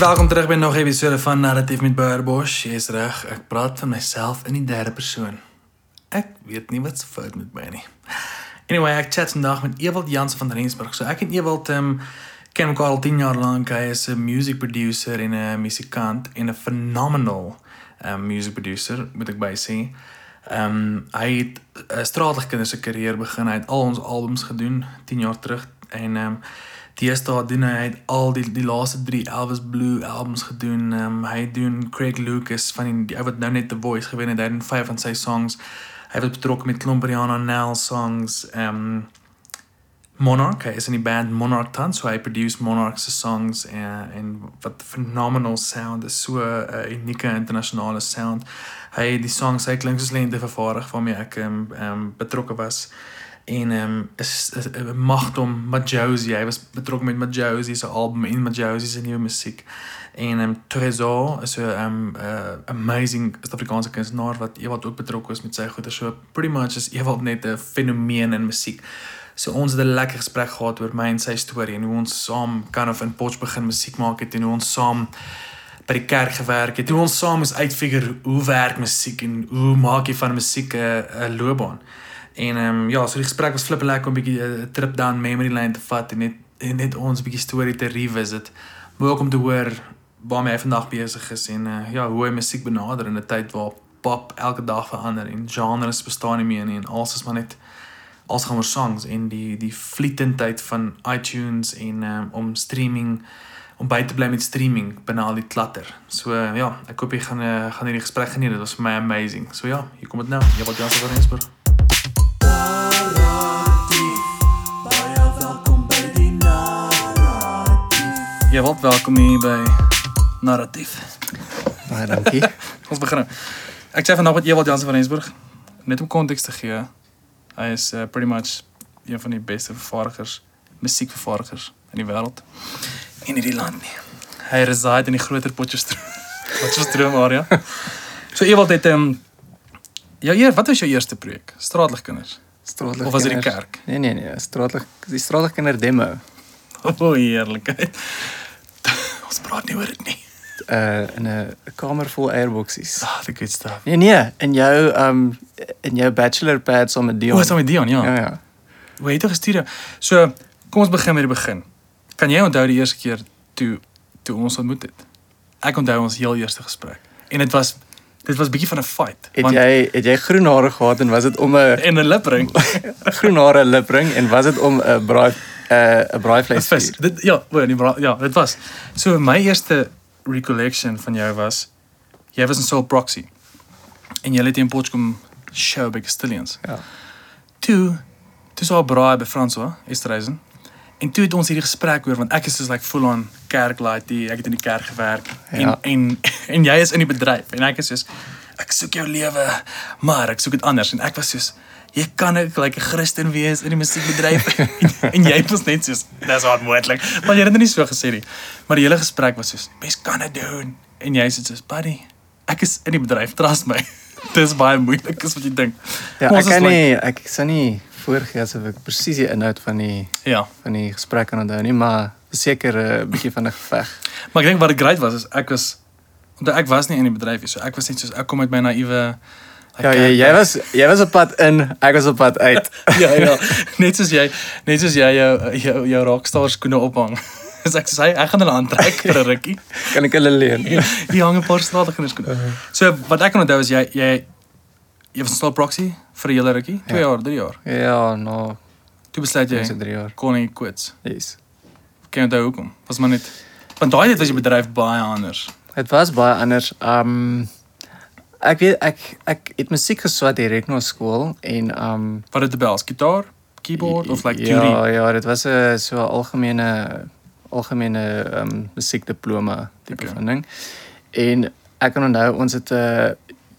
welkom terug bij nog een episode van Narratief met Buierbosch. Hier is terug, ik praat van myself in die derde persoon. Ik weet niet wat ze fout met mij nie. Anyway, ek chat vandag met Ewald Janse van Rensburg. So ek en Ewald ken mekaar al 10 jaar lank. Hy is 'n music producer en 'n musikant en 'n phenomenal music producer, moet ek by sê. Hy het 'n Straatligkinders se karier begin. Hy het al ons albums gedoen 10 jaar terug en deesdae doen hy het al die laaste 3 Elvis Blue albums gedoen. Hy doen Craig Lucas van die ou wat nou net The Voice gewen het. Hy doen 5 van sy songs. Hy was betrokken met Klomperiana Nel songs. Monark, hy is in die band Monark Thun, so hy produce Monark's songs en wat phenomenal sound is, so 'n unieke internasionale sound. Hy het die songs, hy klink soos lente vervaardig waarmee ek betrokke was. En is 'n magdom Majozi, hy was betrokke met Majausie se album en Majausie se nuwe musiek. En Trésor is 'n amazing Suid-Afrikaanse kunstenaar wat Ewald ook betrokke is met sy goeie so pretty much is Ewald net 'n fenomeen in musiek. So ons het 'n lekker gesprek gehad oor my en sy storie en hoe ons saam kind of in Potch begin musiek maak het en hoe ons saam by die kerk gewerk het. Hoe ons saam moes uitfigure hoe werk musiek en hoe maak jy van musiek 'n loopbaan. En ja, so die gesprek was flippend lekker om 'n bietjie 'n trip down memory lane te vat en net ons bietjie storie te revisit. Maar ook om te hoor waarmee hy vandag besig is en ja, hoe hy musiek benader in 'n tyd waar pop elke dag verander en genres bestaan nie meer nie en alles is maar net alles gaan oor songs en die vlietendheid van iTunes en om streaming om by te bly met streaming binne al die klatter. So ja, ek hoop jy gaan hierdie gesprek geniet. Dit was vir my amazing. So ja, hier kom dit nou. Ewald Janse van Rensburg. Ewald, welkom hier by Narratief. Baie dankie. Ons begin. Ek sê vandag met Ewald Janse van Rensburg. Net om konteks te gee, hy is pretty much een van die beste vervaardigers, musiekvervaardigers in die wêreld en in die land nie. Hy reside in die groter Potchefstroom area. So Ewald het wat was jou eerste projek? Straatligkinders. Of was dit die kerk? Nee, die Straatligkinder demo. Oh, heerlikheid. Ons praat nie oor dit nie. In 'n kamer vol airboxies. Ah, the good stuff. Nee, in jou bachelor pad saam met Dion. O, saam met Dion, ja. Ja. Hoe het jy gestuur? So, kom ons begin met die begin. Kan jy onthou die eerste keer toe ons ontmoet het? Ek onthou ons heel eerste gesprek. En dit was 'n bietjie van 'n fight. Het jy groen hare gehad en was dit om 'n lipring? Groen hare lipring en was dit om 'n braaivleisvuur. Dit was. So my eerste recollection van jou was jy was in Soul Proxy en jy het in Potchefstroom show by Castilians. Ja. Toe so 'n braai by Franswa Esterhuizen. En toe het ons hierdie gesprek oor want ek is soos like full on kerklaity, ek het in die kerk gewerk ja. en jy is in die bedryf en ek is soos ek soek jou lewe, maar ek soek dit anders en ek was soos jy kan ook like 'n Christen wees in die musiekbedryf en jy was net soos dis onmoontlik. Maar jy het dit nie so gesê nie. Maar die hele gesprek was soos mens kan dit doen en jy sê soos buddy, ek is in die bedryf, trust my. Dis baie moeilik is wat jy dink. Ja, ek sou nie voorgee asof ek presies die inhoud van die gesprek kan onthou nie, maar seker 'n bietjie van 'n geveg. Maar ek dink wat great was is ek was nie in die bedryf nie, so ek was net soos ek kom uit my naïewe jy was op pad in, ek was op pad uit. ja. Net soos jy jou rockstars skoene ophang. As ek sê, ek gaan hulle aantrek vir 'n rukkie. Kan ek hulle leen? Die hang 'n paar straatligkinders skoene. So wat ek onthou is jy was in Soul Proxy vir 'n hele rukkie, 2 jaar, 3 jaar. Ja, nou. Toe besluit jy 3 jaar. Kon nie quits. Yes. Kan jy onthou hoekom? Was maar net want daai tyd was die bedryf baie anders. Dit was baie anders. Ek weet ek het musiek geswat direk na skool en wat het die bels, gitaar, keyboard of like theory. Ja, dit was 'n so algemene musiekdiploma tipe van ding. En ek kan onthou ons het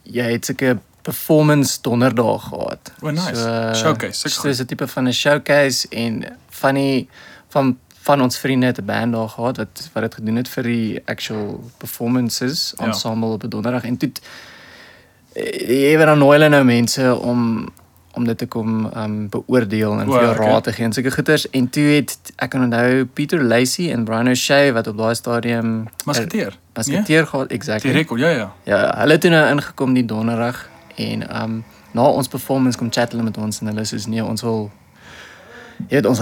jy het seker performance donderdag gehad. Oh, nice. So, showcase. So is 'n tipe van 'n showcase en van ons vriende het 'n band daar gehad wat dit gedoen het vir die actual performances ensemble op donderdag en toe jy weet dan nooi hulle nou mense om om dit te kom beoordeel en vir jou raad te gee en sulke goeters. En toe het ek kan onthou Peter Lacey en Brian O'Shea wat op daai stadium Masketeer gehad, exactly. Die record, ja. Hulle het toe nou ingekom die donderdag en na ons performance kom chat hulle met ons en hulle soos nee, ons wil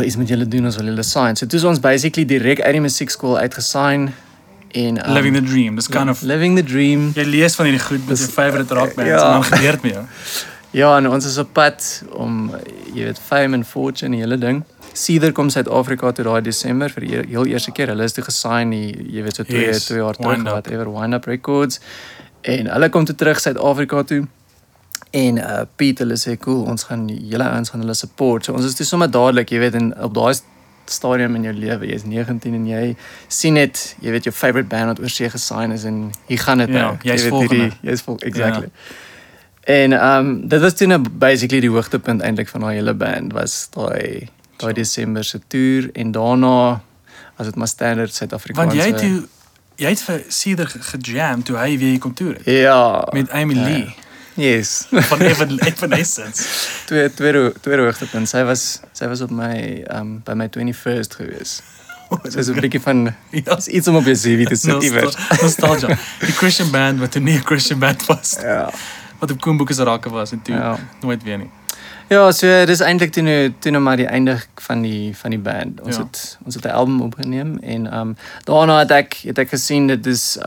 iets met julle doen, ons wil julle sign. So toe is ons basically direk uit die musiekskool uitgesign. En, living the dream, dis kind of... Living the dream. Jy lees van hierdie goed met jou favorite rockband, en dan gebeurt mee. Ja, en ons is op pad om, jy weet, fame en fortune, die hele ding. Cedar kom Suid-Afrika toe daai Desember, vir die heel eerste keer. Hulle is toe gesign, jy weet, so 2 jaar terug, whatever, Wind Up Records. En hulle kom toe terug Suid-Afrika toe. En Piet, hulle sê, cool, ons gaan hulle support. So ons is toe sommer dadelik, jy weet, en op daai stadium in jou lewe, jy is 19 en jy sien het, jy weet jou favorite band wat oorsee gesign is en hier gaan het nou. Jy is volgende. Jy is volgende, exactly. En dit was toen basically die hoogtepunt eindelijk van die hele band, was die Desemberse tour en daarna, as het maar standaard Suid-Afrikaanse... Want jy het vir Cedar gejamd toe hy weer kom toer het. Ja. Met Amy Lee. Yes. Van Evanescence. Tweede hoogtepunt. Sy was op my, by my 21st geweest. Sy is een beetje van, is iets om op je CV te zetten. Nostalgia. Die Christian band, wat toen nie een Christian band was. Ja. Wat op Koenboekers raken was en toen nooit weer nie. Ja, so dit is eindelijk toen maar die einde van die band. Ons het die album opgeneem en daarna het ek gesien, dit is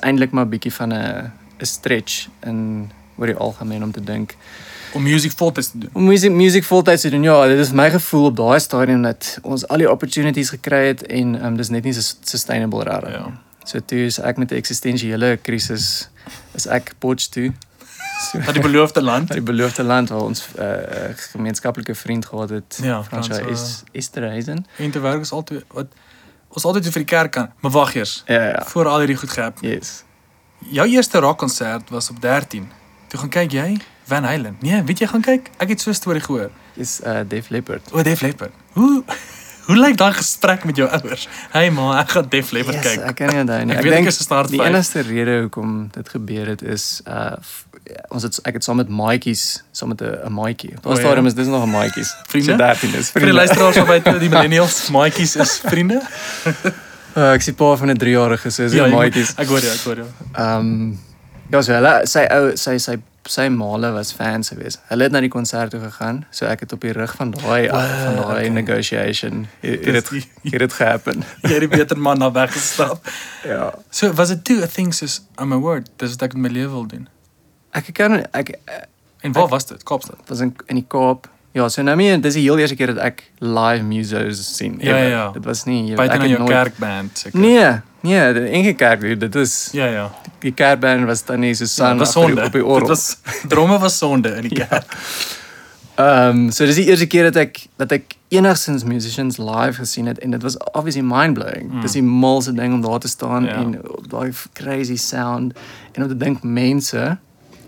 eindelijk maar een beetje van een stretch in oor die algemeen om te dink. Om music voltijds te doen? Om music voltijds te doen, ja. Dit is my gevoel op die stadium dat ons al die opportunities gekry het en dit is net nie sustainable raar. Ja. So toe is ek met die existentiële krisis, is ek Potch toe. So, na die beloofde land? Na die beloofde land, waar ons gemeenskaplike vriend gehad het, Franswa Esterhuizen. En te werk is altyd, ons altyd vir die kerk kan, maar wacht eers, voor al hierdie goed gehad. Yes. Jouw eerste rockconcert was op 13. Toen gaan kyk jy, Van Halen. Nee, weet jy gaan kyk? Ek het so'n story gehoor. Is Dave Leppard. Oh, Dave Leppard. Hoe lyk daai gesprek met jou ouers? Hey ma, ek gaan Dave Leppard kyk. Ek kan nie onthou nie. Ek dink die enigste rede hoekom dit gebeur het is, ek het saam met maaikies, saam met 'n maaikie. Op daardie stadium is dis nog 'n maaikies. Vriende? So 13 is vriende. Vir die luisteraars van die millennials, maaikies is vriende. Ek sê pa van 'n 3-jarige, so is die maaikies. Ek hoor jou. Ja, so hulle, sy male was fans gewees. Hulle het na die concert toe gegaan, so ek het op die rug van daai negotiation, het gehappen. Jy het die beter man na weggestap. Ja. So was het toe, I think, soos, I'm a word, dis wat ek met my lewe wil doen? En waar was dit? Kaapstad? Was in die Kaap. Ja, so nou meer, dit is die heel eerste keer dat ek live musos sien. Ja. Dit was nie... Buiten aan jou kerkband, seker. Nee, enige kerk, dit is... Ja. Die kerkband was dan nie so san op die oorlog. Drome was sonde in die kerk. So dit is die eerste keer dat ek enigszins musicians live gesien het, en dit was obviously mind-blowing. Dit is die malse ding om daar te staan, en die crazy sound, en om te dink mense...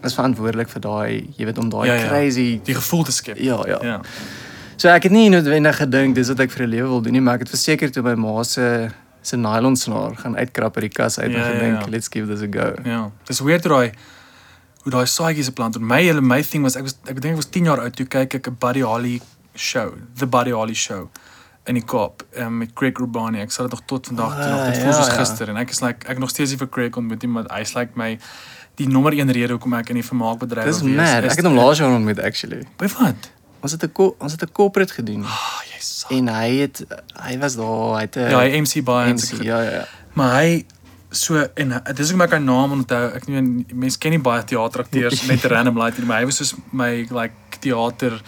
is verantwoordelik vir daai, jy weet, om daai crazy... Die gevoel te skip. Ja. So ek het nie noodwendig gedink, dis wat ek vir die lewe wil doen nie, maar ek het verseker toe my ma se nylon snaar gaan uitkrap uit die kas uit en gedink, let's give this a go. Ja, dis weird hoe daai saaikies geplant word. My thing was, ek was 10 jaar oud, toe kyk ek 'n The Buddy Holly Show, in die Kaap, met Craig Rubani. Ek sal dit nog tot vandag toe, dit voel soos gister, en ek nog steeds nie vir Craig ontmoet nie, maar hy's like my... Die nummer 1 rede hoekom ek in die vermaakbedryf wil wees. Dis mad, ek het hom laas jaar ontmoet actually. By wat? Ons het 'n corporate gedoen. Ah, jy sal. En hy was daar, hy MC by MC, ja. Maar hy dis hoekom ek hy naam onthou. Ek nie mense ken nie baie teateracteurs net random light hier, maar hy was soos my like teater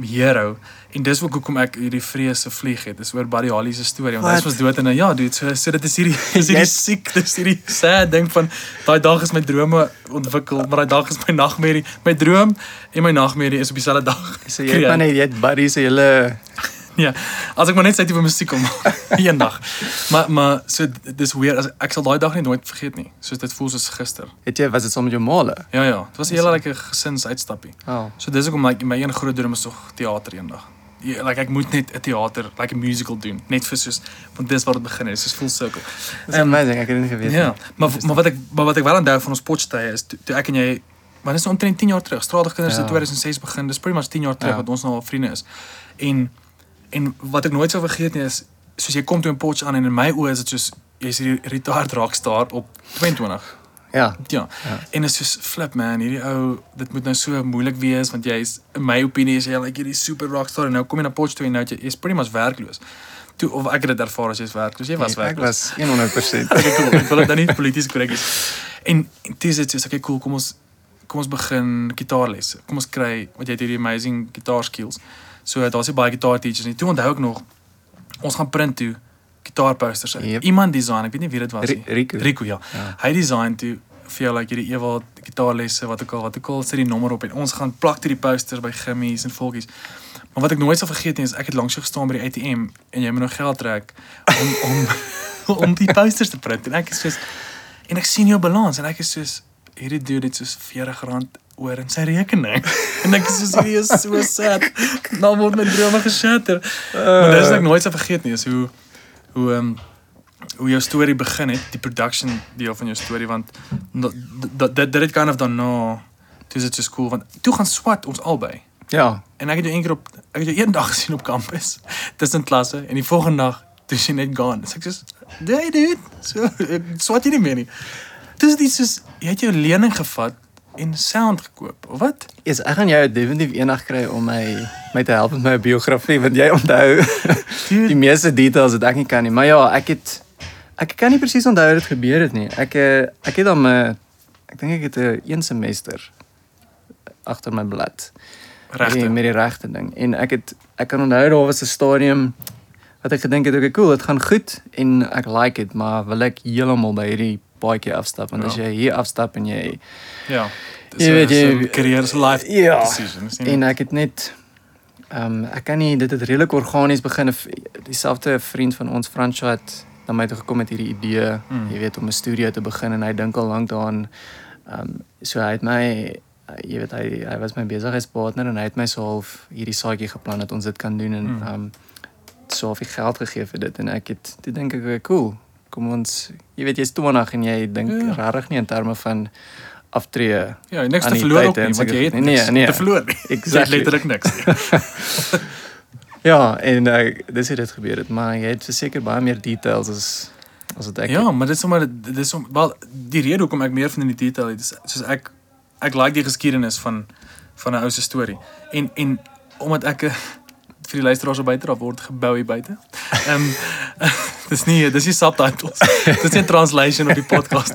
hero. En dis ook hoekom ek hierdie vreese vlieg het, is oor Buddy Holly se storie, want hy was dood en dude, so dit is hierdie siek, dit is hierdie sad ding van, daai dag is my drome ontwikkel, maar daai dag is my nachtmerrie, my droom en my nachtmerrie is op dieselfde dag. So jy het maar net, Buddy se hele... Ja, as ek maar net sy tipe musiek kom, een dag. Maar so, dit is weer, ek sal daai dag nie nooit vergeet nie, soos dit voel soos gister. Was dit saam met jou male? Ja, dit was heel like 'n gesinsuitstappie. Oh. So dit is ook om my een groot droom is toch theater een dag. Like, ek moet net 'n theater, like 'n musical doen, net vir soos, want dis waar het begin is, soos full circle. Dis amazing, ek het dit nie geweet. Ja, maar wat ek wel aan duif van ons potstye is, toe ek en jy Maar dis nou omtrent 10 jaar terug. Straatligkinders het 2006 begin. Dis pretty much 10 jaar terug wat ons nou al vriende is. En wat ek nooit sou vergeet nie is soos jy kom toe in Potch aan en in my oë is dit soos jy's hierdie retard rockstar op 22. Ja. En is soos flip man, hierdie ou, dit moet nou so moeilik wees want jy's in my opinie is jy like hierdie super rockstar en nou kom jy na Potch toe en nou jy's pretty much werkloos. Toe of ek het dit ervaar as jy's werkloos. Jy was werkloos. Ek was 100%. Okay, cool. Ek wil dit nou nie polities korrek is. En toe is dit soos, okay cool, kom ons begin gitaarles. Kom ons kry want jy het hierdie amazing guitar skills. So daar's nie baie guitar teachers nie. Toe onthou ek nog ons gaan print toe gitaarposters uit. Yep. Iemand design, ek weet nie wie dit was nie. Rico. Hy design toe vir jou like hierdie Ewald gitaarlesse wat ek al sit die nommer op en ons gaan plak toe die posters by gimmies en volkies. Maar wat ek nooit sal vergeet nie is ek het langs jou gestaan by die ATM en jy moet nou geld trek om die posters te print en ek is soos en ek sien jou balans en ek is soos hierdie dude het soos R40 oor in sy rekening. En ek is soos hierdie is so sad. Nou word my drome geshatter. Maar dis ek nooit so vergeet nie is hoe jou story begin het, die production deel van jou story, want dit het kind of daarna, toe is dit soos cool, want toe gaan swat ons albei. Ja. En ek het jou eendag gesien op campus, tussen klasse, en die volgende dag, toe is jy net gone. So ek soos, hey dude, so, swat jy nie meer nie. Toe is dit soos, jy het jou lening gevat, en sound gekoop, of wat? Yes, ek gaan jou definitief eendag kry om my te help met my biografie, want jy onthou die meeste details dat ek nie kan nie. Maar ja, ek kan nie precies onthou wat het gebeur het nie. Ek het dan ek dink ek het 1 semester achter my blad. Regte. Met die regte ding. En ek kan onthou daar was 'n stadium wat ek gedink het, okay, cool, dit gaan goed en ek like het, maar wil ek heeltemal by hierdie baie afstap, want as jy hier afstap en jy... Ja, dit is een careers life decision. En ek het net... ek kan nie, dit het redelijk organisch begin. Diezelfde vriend van ons, Franswa, het na my toe gekom met hierdie idee, jy weet, om 'n studio te begin en hy dink al lang daaraan. So hy het my, jy weet, hy was my besigheidspartner en hy het my so half hierdie saakjie geplan dat ons dit kan doen en so half die geld gegee vir dit en ek het, toe dink ek, cool, kom ons, jy weet, jy is 20 en jy dink rarig nie in terme van aftree. Ja, niks te verloor ook nie, want jy het niks te verloor nie. Exactly. Jy het letterlijk niks. Ja, en dis het gebeur het, maar jy het verseker baie meer details as het ek. Ja, maar dit is sommer, die rede hoekom ek meer van die detail het, soos ek like die geskiedenis van 'n ou se storie. En omdat ek vir die luisteraars op buiten, daar word gebou hier buiten. Dis nie subtitles, dis nie translation op die podcast.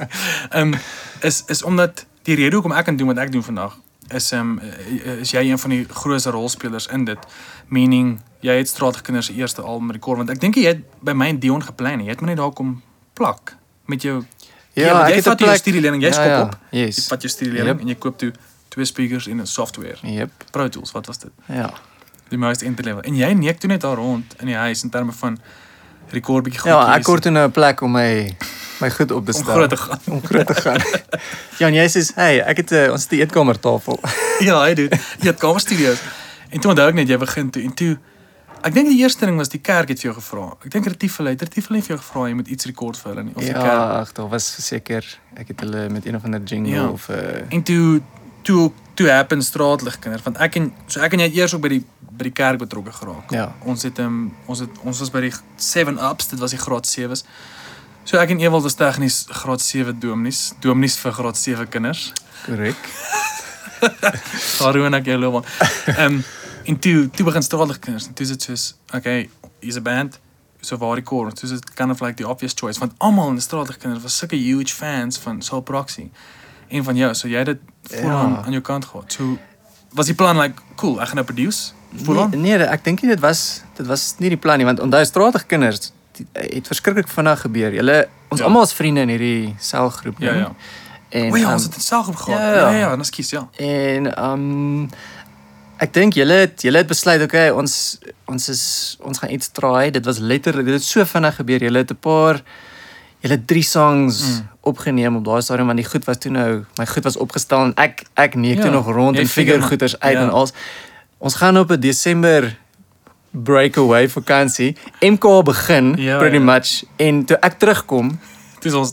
Is omdat die rede hoekom ek kan doen wat ek doen vandag, is jy een van die grootste rolspelers in dit, meaning, jy het Straatligkinders se eerste album rekord, want ek dink jy het by my en Dion geplan, jy het my net daar kom plak, met jou, jy vat jou studielening, jy skop op, yes. Jy vat jou studielening, en jy koop toe 2 speakers en 'n software, Pro Tools, wat was dit? Ja. Die meest entry-level. En jy neek toe net daar rond in die huis in terme van record bietjie goed. Ja, ek kort toe 'n plek om my goed op te stel. Om groot te gaan. Ja, en jy sê, hey, ek het ons het die eetkamertafel. Ja, hy doen. Eetkamerstudio's. En toe onthou ek net, jy begin toe. En toe, ek dink die eerste ding was die kerk het vir jou gevra. Ek dink Retief het vir jou gevra, jy moet iets rekord vir hulle nie. Of ja, daar was verseker, ek het hulle met een of ander jingle of... En toe happen Straatligkinders, want ek en jy het eers ook by die kerk betrokke geraak. Ja. Ons was by die 7-ups, dit was die graad 7's. So ek en Ewald was tegnies graad 7 dominees vir graad 7 kinders. Korrek. Daar hoor ek jou loop aan. En toe begin Straatligkinders, en toe is dit soos, okay, hier's 'n band, so waar die koor, toe is dit kind of like die obvious choice, want almal in die Straatligkinders was sulke huge fans van Saul Proxy. En van jou, so jy het dit vooraan aan jou kant gehad. So, was die plan like, cool, ek gaan nou produce? Vooraan? Nee, ek dink nie, dit was nie die plan nie, want onthou Straatligkinders, het verskriklik vinnig gebeur. Julle, ons allemaal was vriende in hierdie selgroep. Ja. En, o ja, ons het in selgroep gehad. Ja, en ons kies, ja. En, ek dink, julle het besluit, okay, ons gaan iets try, dit was letterlik, dit het so vinnig gebeur, julle het 'n paar... Jy het 3 songs opgeneem op daai stadium, want die goed was toe nou, my goed was opgestel en ek neek toe nog rond en figure goeders uit en alles. Ons gaan op 'n Desember breakaway vakansie, MK begin pretty much en toe ek terugkom, It was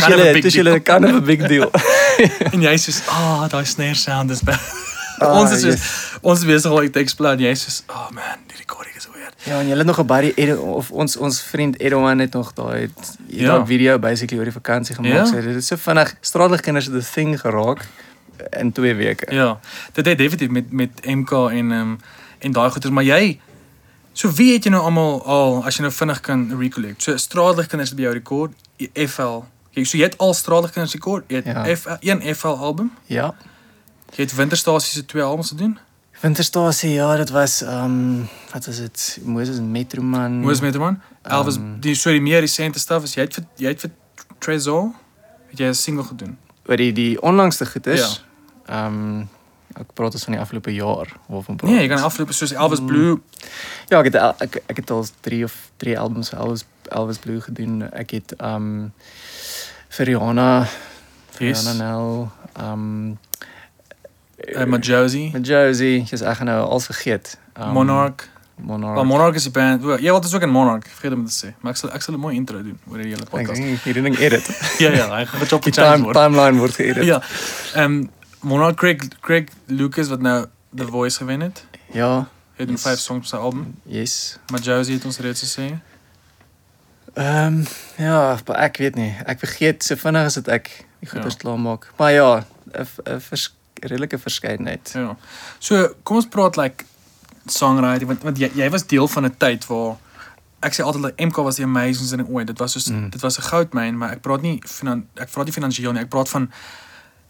kind of a big deal. And jij is dus, dat snare sound is bad. Ons is gewoon te explain. Jij is dus, die recording is weird. Ja, en jullie nog een barrie, of ons vriend Erwan heeft nog dat video basically over die vakantie gemaakt. Yeah. Dit is so vandaag Straatligkinders the thing geraakt in 2 weken. Ja, dat deed David met MK en die goeders. Maar jij... So wie het jy nou allemaal al, as jy nou vinnig kan recollect? So Straatligkinders het by jou rekord, FL. Kijk, so jy het al Straatligkinders rekord, jy het 1 FL album. Ja. Jy het Winterstasie se 2 albums gedoen? Winterstasie, ja, dit was, wat was het? Moes Metroman. Elvis, die meer recente stuff is, jy het vir Trésor, het jy 'n single gedoen? Wat die onlangste goed is, ja. Ek praat dus van die afgelope jaar. Nee, jy kan die afgelope, soos Elvis Blue. Ja, ek het al 3 albums van Elvis Blue gedoen. Ek het Rihanna nou. Majozi, jy is ek gaan nou alles vergeet. Monark. Well, Monark is die band. Jy wat is ook in Monark, ek vergeet om dit te sê. Maar ek sal 'n mooi intro doen oor die hele podcast. Ek dink hierdie ding edit. ja, hy gaan op die timeline word geëdit. Ja. Monark Craig Lucas wat nou The Voice gewen het. Ja. Hy het 5 songs op sy album. Yes. Majausie het ons reeds gesê. Ja, ek weet nie. Ek vergeet so vinnig as dit ek die goeders klaar maak. Maar ja, 'n redelike verskeidenheid. Ja. So, kom ons praat songwriting want jy was deel van 'n tyd waar ek sê altyd MK was die amazing in ooit. Dit was soos dit was 'n goudmyn, maar ek praat nie finansiëel nie. Ek praat van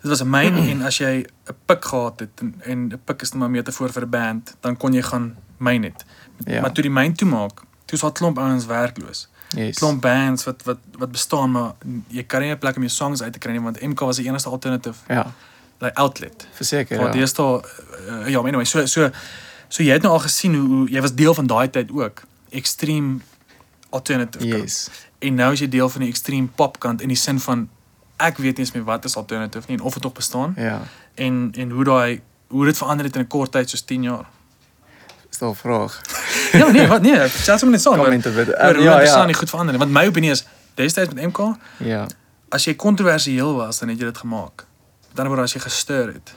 dit was 'n myn en as jy 'n pik gehad het en 'n pik is net maar 'n metafoor vir 'n band, dan kon jy gaan myn het. Ja. Maar toe die myn toemaak, toe is daar 'n klomp ouens werkloos. Yes. Klomp bands wat bestaan, maar jy kan nie 'n plek om jou songs uit te kry nie want MK was die enigste alternatief. Ja. Outlet. Verseker. Want dis daar anyway, so jy het nou al gesien hoe jy was deel van daai tyd ook. Extreme alternative kant. En nou is jy deel van die extreme pop kant in die sin van ek weet nie eens meer wat is alternatief nie en of dit nog bestaan. Ja. En hoe dit verander het in 'n kort tyd soos 10 jaar. Is daar 'n vraag? Ja, nee, ek chat sommer net so. Ja, dit staan nie goed verander nie, want my opinie is destyds met MK. Ja. As jy kontroversieel was, dan het jy dit gemaak. Dan word as jy gesteer het.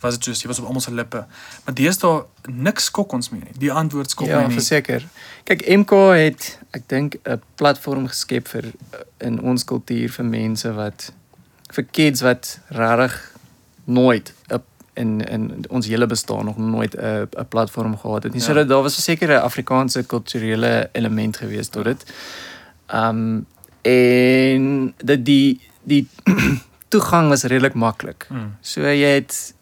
Was dit soos jy was op almal se lippe. Maar deesdae niks skok ons meer nie. Die antwoord skok my nie. Ja, verseker. Kyk, MK het ek dink 'n platform geskep vir in ons kultuur vir mense wat vir kids wat regtig nooit in ons hele bestaan nog nooit 'n platform gehad het nie. Ja. So daar was verseker 'n Afrikaanse kulturele element gewees tot dit. En dat die toegang was redelik maklik. So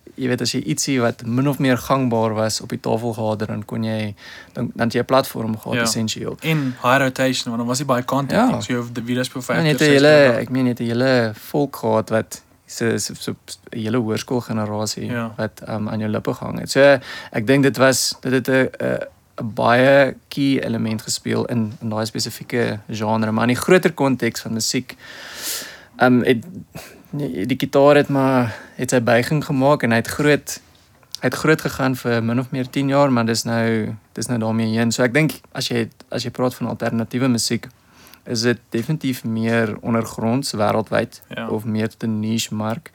jy weet as jy ietsie wat min of meer gangbaar was op die tafel gehad, dan kon jy dan het jy 'n platform gehad essensieel. En high rotation, want dan was jy baie content, so jy het die video's perfek. En jy het 'n hele volk gehad wat so 'n hele hoërskool generasie wat aan jou lippe gehang het. So ek dink dit het 'n baie key element gespeel in daai spesifieke genre, maar in die groter konteks van musiek. Die gitaar het sy buiging gemaak en hy het groot gegaan vir min of meer 10 jaar, maar dis nou daarmee heen. So ek dink as jy praat van alternatiewe musiek, is dit definitief meer ondergronds wêreldwyd of meer tot 'n niche mark.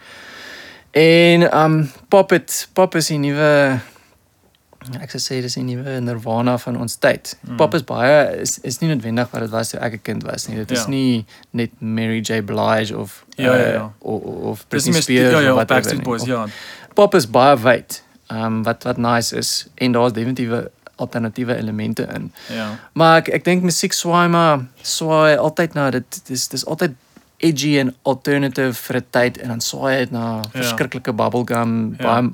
En pop is die nuwe, ek sou sê dis die nuwe Nirvana van ons tyd. Pop is baie is nie noodwendig wat dit was toe ek 'n kind was nie. Dit is nie net Mary J Blige of of Britney Spears of wat Backstreet Boys. Pop is baie wyd. Wat nice is en daar's definitiewe alternatiewe elemente in. Ja. Maar ek dink musiek swaai altyd na dit. Dis altyd edgy en alternative vir 'n tyd en dan swaai dit na verskriklike bubblegum, baie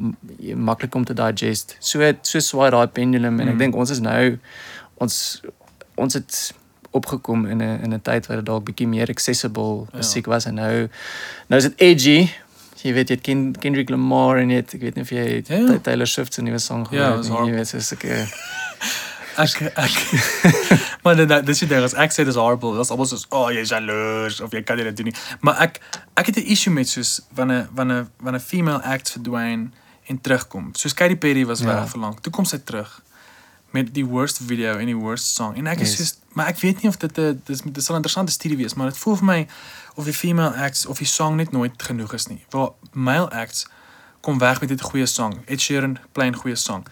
maklik om te digest. So swaai daai pendulum en ek dink ons is nou ons het opgekom in 'n tyd waar dit dalk bietjie meer accessible musiek was en nou is dit edgy. Jy weet jy het Kendrick Lamar en ek weet nie of jy Taylor Swift se nuwe song gehoor het nie. Jy weet soos ek maar dit is daar as ek sê dis horrible. Dit is almal soos jy's jaloers of jy kan dit doen nie. Maar ek het 'n issue met soos wanneer female acts verdwyn en terugkom. Soos Katy Perry was weg vir lank. Toe kom sy terug met die worst video en die worst song. En ek is soos, maar ek weet nie of dit sal 'n interessante studie wees, maar dit voel vir my of die female acts of die song net nooit genoeg is nie. Waar male acts kom weg met dit goeie song. Ed Sheeran play 'n goeie song.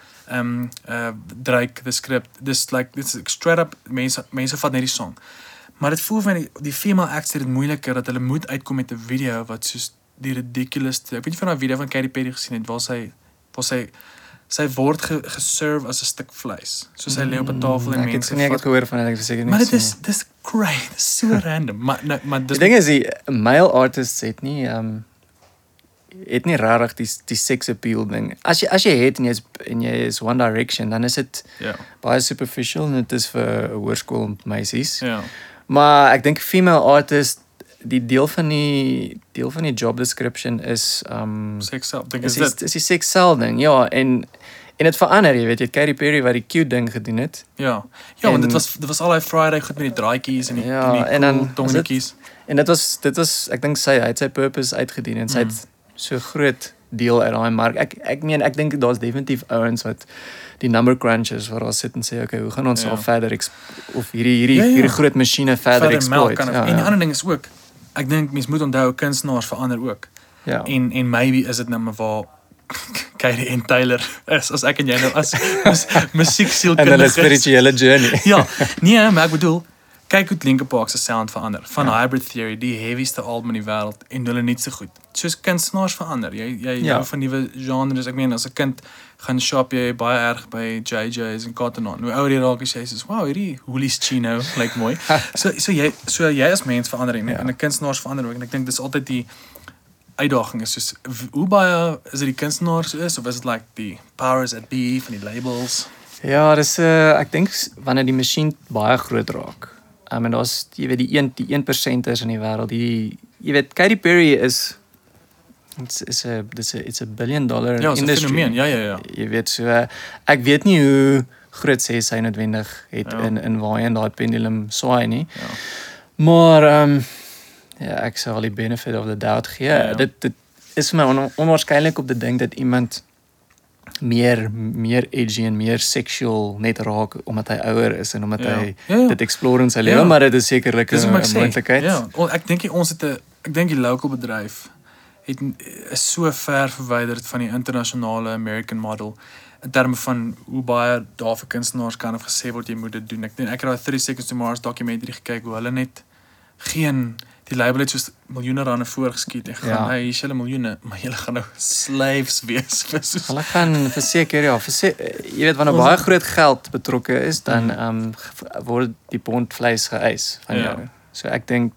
Drake, the script, dis like dit's straight up mense vat net die song. Maar dit voel vir my die female acts het dit moeiliker dat hulle moet uitkom met 'n video wat soos die ridiculous. Ek weet nie van daai video van Katy Perry gesien het waar sy word geserve as 'n stuk vleis. So sy lê op 'n tafel en mense het gehoor van dit, ek seker nie. Maar dis great, dis so random. Maar die ding is die male artists het nie rarig die sex appeal ding. As jy het en jy is One Direction, dan is dit baie superficial en dit is vir hoërskool meisies. Ja. Maar ek dink female artist die deel van die job description is sex sell, dink is dit. Is die sex sell ding. Ja, en dit verander, jy weet, jy Katy Perry wat die cute ding gedoen het. Ja. Ja, want dit was al daai Friday goed met die draadjies en die cool tongetjies. En dit was ek dink hy het sy purpose uitgedien en sy het so groot deel uit daai mark. Ek dink daar's definitief ouens wat die number crunchers waar hulle sit en sê okay, hoe gaan ons al verder of hierdie groot masjiene verder exploit. En die ander ding is ook ek dink mens moet onthou kunstenaars verander ook. Ja. En maybe is dit nou maar waar Katie en Tyler is as ek en jy nou as musieksielkundiges. En hulle spirituele journey. Ja, nee, maar ek bedoel kyk hoe Linkin Park se sound verander. Van Hybrid Theory, die heavieste album in die wêreld en hulle net so goed. Soos kunstenaars verander. Jy hou van nuwe genres. Ek meen as 'n kind gaan shop jy baie erg by JJ's en Cotton On. Hoe ouer jy raak, jy sê, "Wow, hierdie Woolies chino lyk like mooi." So jy as mens verander en 'n kunstenaars verander ook en ek dink dis altyd die uitdaging is soos hoe baie is dit die kunstenaars is of is dit like die powers that be van die labels? Ja, dis ek dink wanneer die masjien baie groot raak. En daar's jy weet die 1%ers in die wêreld. Die jy weet Katy Perry is it's a $1 billion industry. Fenomeen. Ja. Jy weet so ek weet nie hoe groot sy noodwendig het in waarheen daai pendulum swaai nie. Ja. Maar ek sal die benefit of the doubt gee. Ja. Dit is vir my onwaarskynlik op die ding dat iemand meer edgy en meer sexual net raak omdat hy ouer is en omdat hy dit explore in sy lewe, maar dit is sekerlik 'n moontlikheid. Ja, ek dink ons het ek dink die local bedryf is so ver verwyderd van die internasionale American model in terme van hoe baie daar vir kunstenaars kan of gesê word jy moet dit doen. Ek dink ek het daai 30 Seconds to Mars dokumentary gekyk hoe hulle net geen die label het soos miljoene rande voorgeskiet en gaan hy is hulle miljoene, maar hulle gaan nou slaves wees vir soos hulle gaan verseker jy weet wanneer baie groot geld betrokke is dan word die pond vleis geëis van jou. So ek dink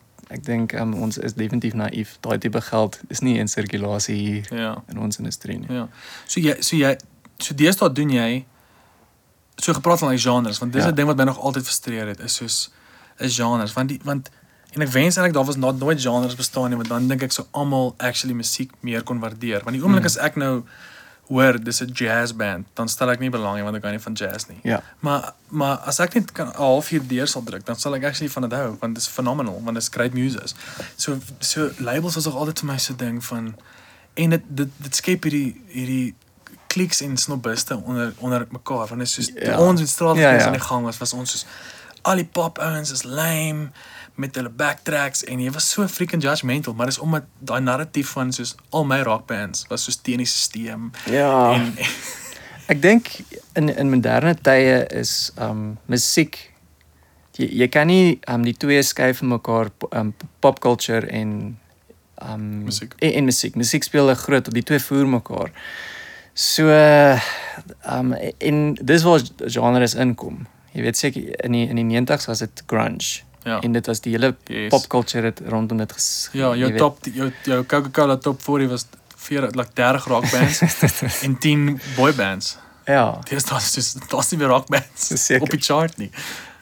ons is definitief naïef. Daai tipe geld is nie in sirkulasie hier in ons industrie nie. Ja. So deesdae doen jy so gepraat van die genres want dis 'n ding wat my nog altyd frustreer het is soos is genres want en ek wens eintlik daar was nooit genres bestaan nie want dan dink ek so almal actually musiek meer kon waardeer. Want die oomblik as ek nou hoor dis 'n jazz band, dan stel ek nie belang nie want ek hou nie van jazz nie. Ja. Maar as ek net kan 'n halfuur deur sal druk, dan sal ek actually van dit hou want dit is phenomenal, want dit is great music. So labels was nog altyd vir my so 'n ding van en dit skep hierdie kliks en snobiste onder mekaar want dit is soos ons in straatligkinders aan die gang was ons soos al die pop ouens is lame met hulle backtracks en jy was so freaking judgmental, maar dis omdat daai narratief van soos al my rockbands was soos teen die stelsel. Ja. En ek dink in moderne tye is musiek jy kan nie die twee skei van mekaar pop culture en musiek. En musiek. Musiek speel 'n groot die twee voer mekaar. So en dis waar genres inkom. Jy weet seker in die 90's was dit grunge. Ja. En dit was die hele popculture het rondom dit ja, jou Coca-Cola top 40 was 30 rockbands en 10 boybands. Ja. Dit was nie meer rockbands op die chart nie.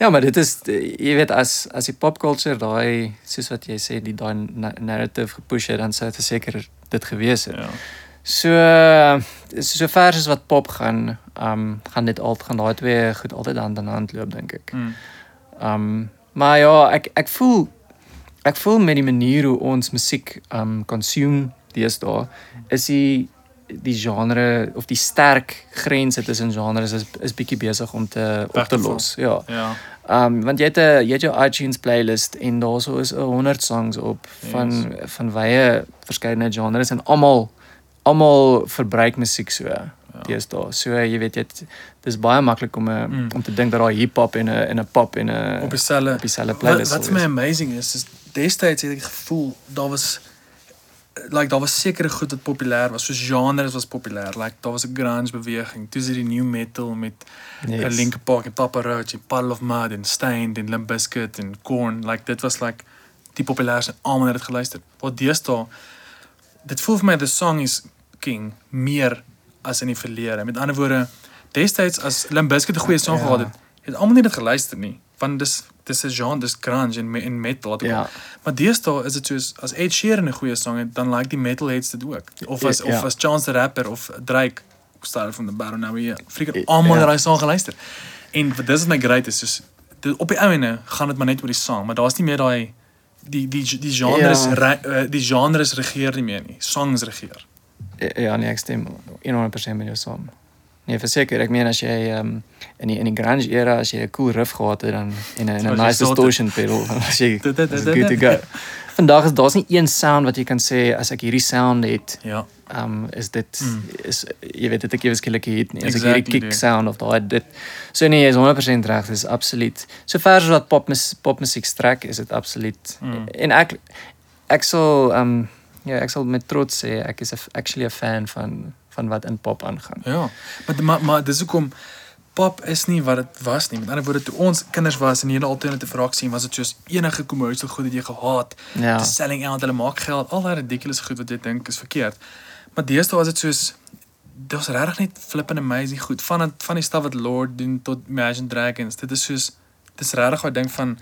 Ja, maar dit is, jy weet, as die popculture daai, soos wat jy sê, die daai narrative gepush het, dan sou het verseker dit gewees het. Ja. So ver as wat pop gaan, gaan daai twee goed altyd hand in hand loop, dink ek. Maar ja, ek voel met die manier hoe ons musiek consume deesdae is die die genre of die sterk grense tussen genres is bietjie besig om te op te los. Ja. Ja. Want jy het jou iTunes playlist en daarso is 100 songs op van wye verskeidenheid genres en almal verbruik musiek so. Dis daar. So jy weet dis baie maklik om te dink dat daar hiphop en 'n pop en 'n op dieselfde playlist. Wat my amazing is destyds het ek het gevoel daar was sekere goed wat populêr was, soos genres was populêr. Like daar was 'n grunge beweging, toe is dit die new metal met Linkin Park en Papa Roach en Puddle of Mud en Stained en Limp Bizkit en Korn. Like dit was like die populairste, almal het dit geluister. Wat deesdae dit voel vir my the song is king meer as in die verlede. Met ander woorde, destyds as Limp Bizkit 'n goeie song gehad het almal nie dit geluister nie, want dis 'n genre, dis grunge en metal. Yeah. Maar deesdae is dit soos as Ed Sheeran 'n goeie song het, dan like die metalheads dit ook. Of as Chance the Rapper of Drake Style from the Barrow Now We Here. Freaking almal het daai song geluister. En dis is my great is soos op die ouene gaan dit maar net oor die song, maar daar's nie meer daai die genres die genres regeer nie meer nie. Songs regeer. Ja, nee, ek stem 100% met jou saam. Nee, verseker, ek meen as jy in die grunge era as jy 'n cool riff gehad het dan en 'n nice distortion pedal, dan was jy good to go. Vandag is daar's nie een sound wat jy kan sê as ek hierdie sound het, is dit is jy weet dit ek eers skielik het nie. As ek hierdie kick sound of daai dit. So nee, jy is 100% reg, dis absoluut. So ver as wat popmusiek strek is dit absoluut. En ek sal ek sal met trots sê ek is actually 'n fan van wat in pop aangaan. Ja, maar dis hoekom pop is nie wat dit was nie. Met ander woorde, toe ons kinders was en die hele alternatieve raak sien, was dit soos enige commercial goed wat jy gehaat, the selling out, hulle maak geld, al die ridiculous goed wat jy dink is verkeerd. Maar deesdae was dit soos, dit was regtig net flippin' amazing goed. Van die stuff wat Lord doen tot Imagine Dragons, dit is soos, dit is regtig wat ding van,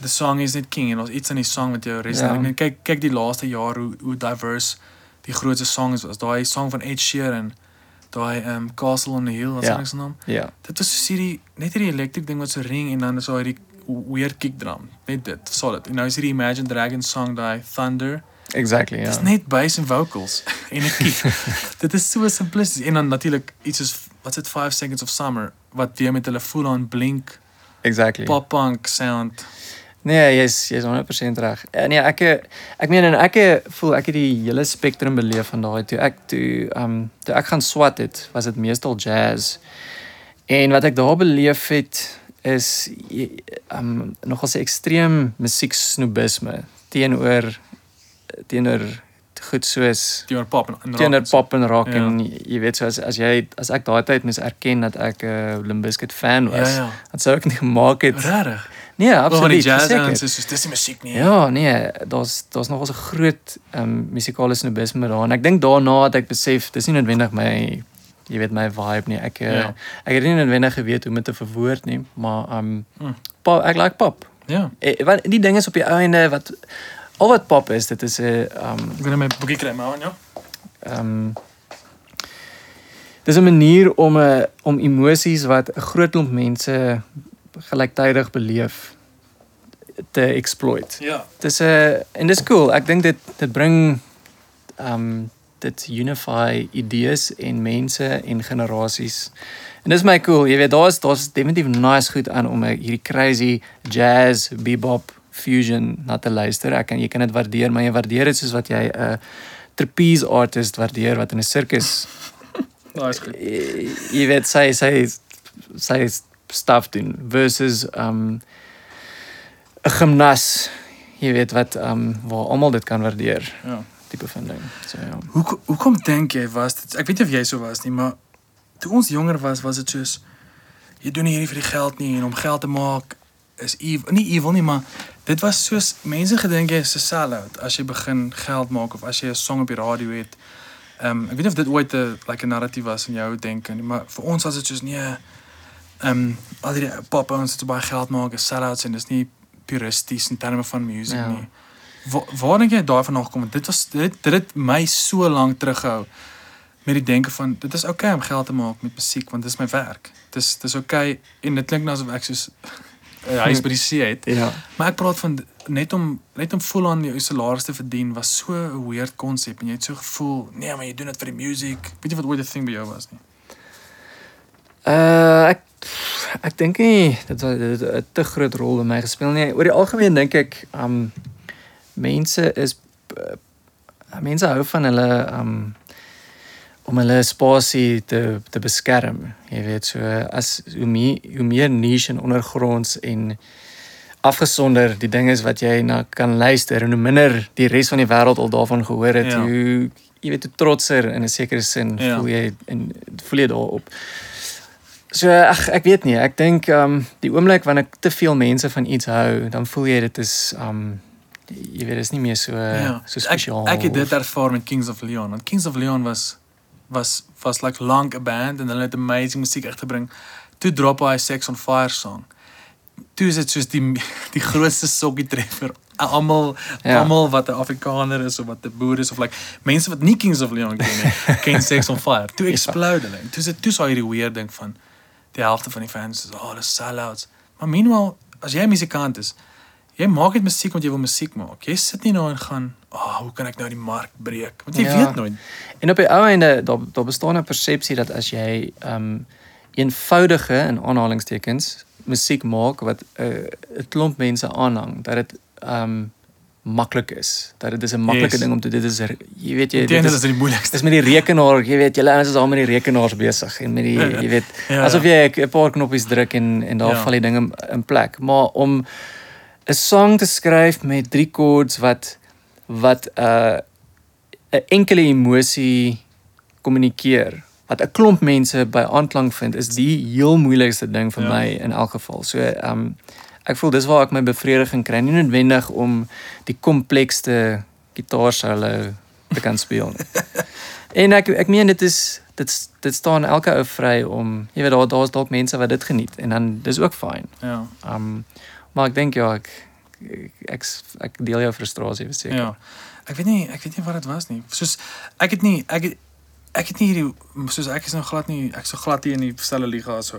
the song is net king, en ons iets in die song wat jou resonant. Ek meen, kyk die laaste jaar, hoe diverse die grootste songs was. Daai song van Ed Sheeran, daai Castle on the Hill, wat sy se naam? Ja. Dit was soos hierdie, net hierdie electric ding wat so ring, en dan is daar hierdie weird kick drum. Net dit, solid. En nou is hierdie Imagine Dragons song, daai Thunder. Exactly, ja. Dit is net bass en vocals, en 'n kick. Dit is so simplisties. En dan natuurlik iets soos, wat is dit, 5 Seconds of Summer, wat weer met hulle full-on Blink, exactly. Pop-punk sound. Nee, jy is 100% reg. Nee, ek meen en ek voel ek het die hele spektrum beleef van daai toe ek gaan swat het, was dit meestal jazz. En wat ek daar beleef het is nogal se ekstreem musieksnoebisme teenoor goed soos teenoor pop en rock en jy weet so as ek daai tyd moes erken dat ek 'n Limp Bizkit fan was, dan sou ek nie gemaak het. Regtig? Nee, absoluut. Maar die jazz is soos dis die musiek nie. Ja, nee, daar's nog 'n groot musikale snobisme daar en ek dink daarna het ek besef dis nie noodwendig my vibe nie. Ek het nie noodwendig geweet hoe om dit te verwoord nie, maar ek like pop. Ja. Want die ding is op die einde wat pop is, dit is 'n ek wil net my boekie kry maar, ja. Dis 'n manier om emosies wat 'n groot klomp mense gelyktydig beleef te exploit. Ja. Dis 'n en dis cool. Ek dink dit bring dit unify idees en mense en generasies. En dis my cool. Jy weet daar's definitief nice goed aan om hierdie crazy jazz, bebop, fusion na te luister. Jy kan dit waardeer, maar jy waardeer dit soos wat jy 'n trapeze artist waardeer wat in 'n sirkus. Nice goed. Jy weet sy stuff doen versus 'n gimnas, jy weet wat waar almal dit kan waardeer. Ja. Tipe van ding. So ja. Hoekom dink jy was dit? Ek weet nie of jy so was nie, maar toe ons jonger was dit soos jy doen hierdie vir die geld nie en om geld te maak is nie evil nie, maar dit was soos mense gedink jy is 'n sellout as jy begin geld maak of as jy 'n song op die radio het. Ek weet nie of dit ooit 'n narratief was in jou denke nie, maar vir ons was dit soos nee. Al die pop-ons het so baie geld maak, is sell-outs en dis nie puristies in terme van music nie. Waar denk jy daarvan nog kom? Dit het my so lang terughou met die denke van, dit is oké om geld te maak met musiek, want dit is my werk. Dit is oké, en dit klink nou asof ek soos huis by die see het. Ja. Maar ek praat van, net om vol aan jou salaris te verdien was so 'n weird konsep en jy het so gevoel, nee, maar jy doen dit vir die music. Weet jy wat ooit 'n thing by jou was nie? Ek dink nie dit het 'n te groot rol in my gespeel nie. Oor die algemeen dink ek mense hou van hulle om hulle spasie te beskerm. Jy weet, so as hoe meer niche en ondergronds en afgesonder die ding is wat jy na kan luister en hoe minder die res van die wêreld al daarvan gehoor het, hoe jy weet, hoe trotser in 'n sekere sin voel jy daarop. So ek weet nie, ek dink die oomblik wanneer ek te veel mense van iets hou, dan voel jy dit is jy weet, dit is nie meer so spesiaal. Ek het dit ervaar met Kings of Leon, want Kings of Leon was like lank 'n band en hulle het amazing musiek uitgebring. Toe drop hy Sex on Fire song. Toe is dit soos die grootste sokkie treffer. Almal wat 'n Afrikaner is of wat 'n boer is of like mense wat nie Kings of Leon ken nie, ken Sex on Fire. Toe explode hulle. Toe is hierdie weird ding van die helfte van die fans is dis sellouts. Maar meanwhile, as jy 'n musikant is, jy maak dit musiek want jy wil musiek maak. Jy sit nie nou en gaan, hoe kan ek nou die mark breek? Want jy weet nooit. En op die ou einde daar bestaan 'n persepsie dat as jy eenvoudige in aanhalingstekens musiek maak wat 'n klomp mense aanhang, dat dit maklik is. Dat dit is 'n maklike ding om te doen. Dit is jy weet jy dit is die moeilikste. Dis met die rekenaar, jy weet, julle ouens is al met die rekenaars besig en met die jy weet asof jy 'n paar knoppies druk en daar val die ding in plek. Maar om 'n song te skryf met 3 chords wat 'n enkele emosie kommunikeer wat 'n klomp mense by aanklank vind, is die heel moeilikste ding vir my in elk geval. So ek voel dis waar ek my bevrediging kry, nie noodwendig om die komplekste gitaarsolo te kan speel nie. En ek meen dit staan elke ou vry om, jy weet, daar's dalk mense wat dit geniet en dan dis ook fyn. Ja. Maar ek dink ek deel jou frustrasie verseker. Ja. Ek weet nie wat dit was nie. Soos ek het nie hierdie soos ek is nou glad nie, ek so glad hier in die stelle liga as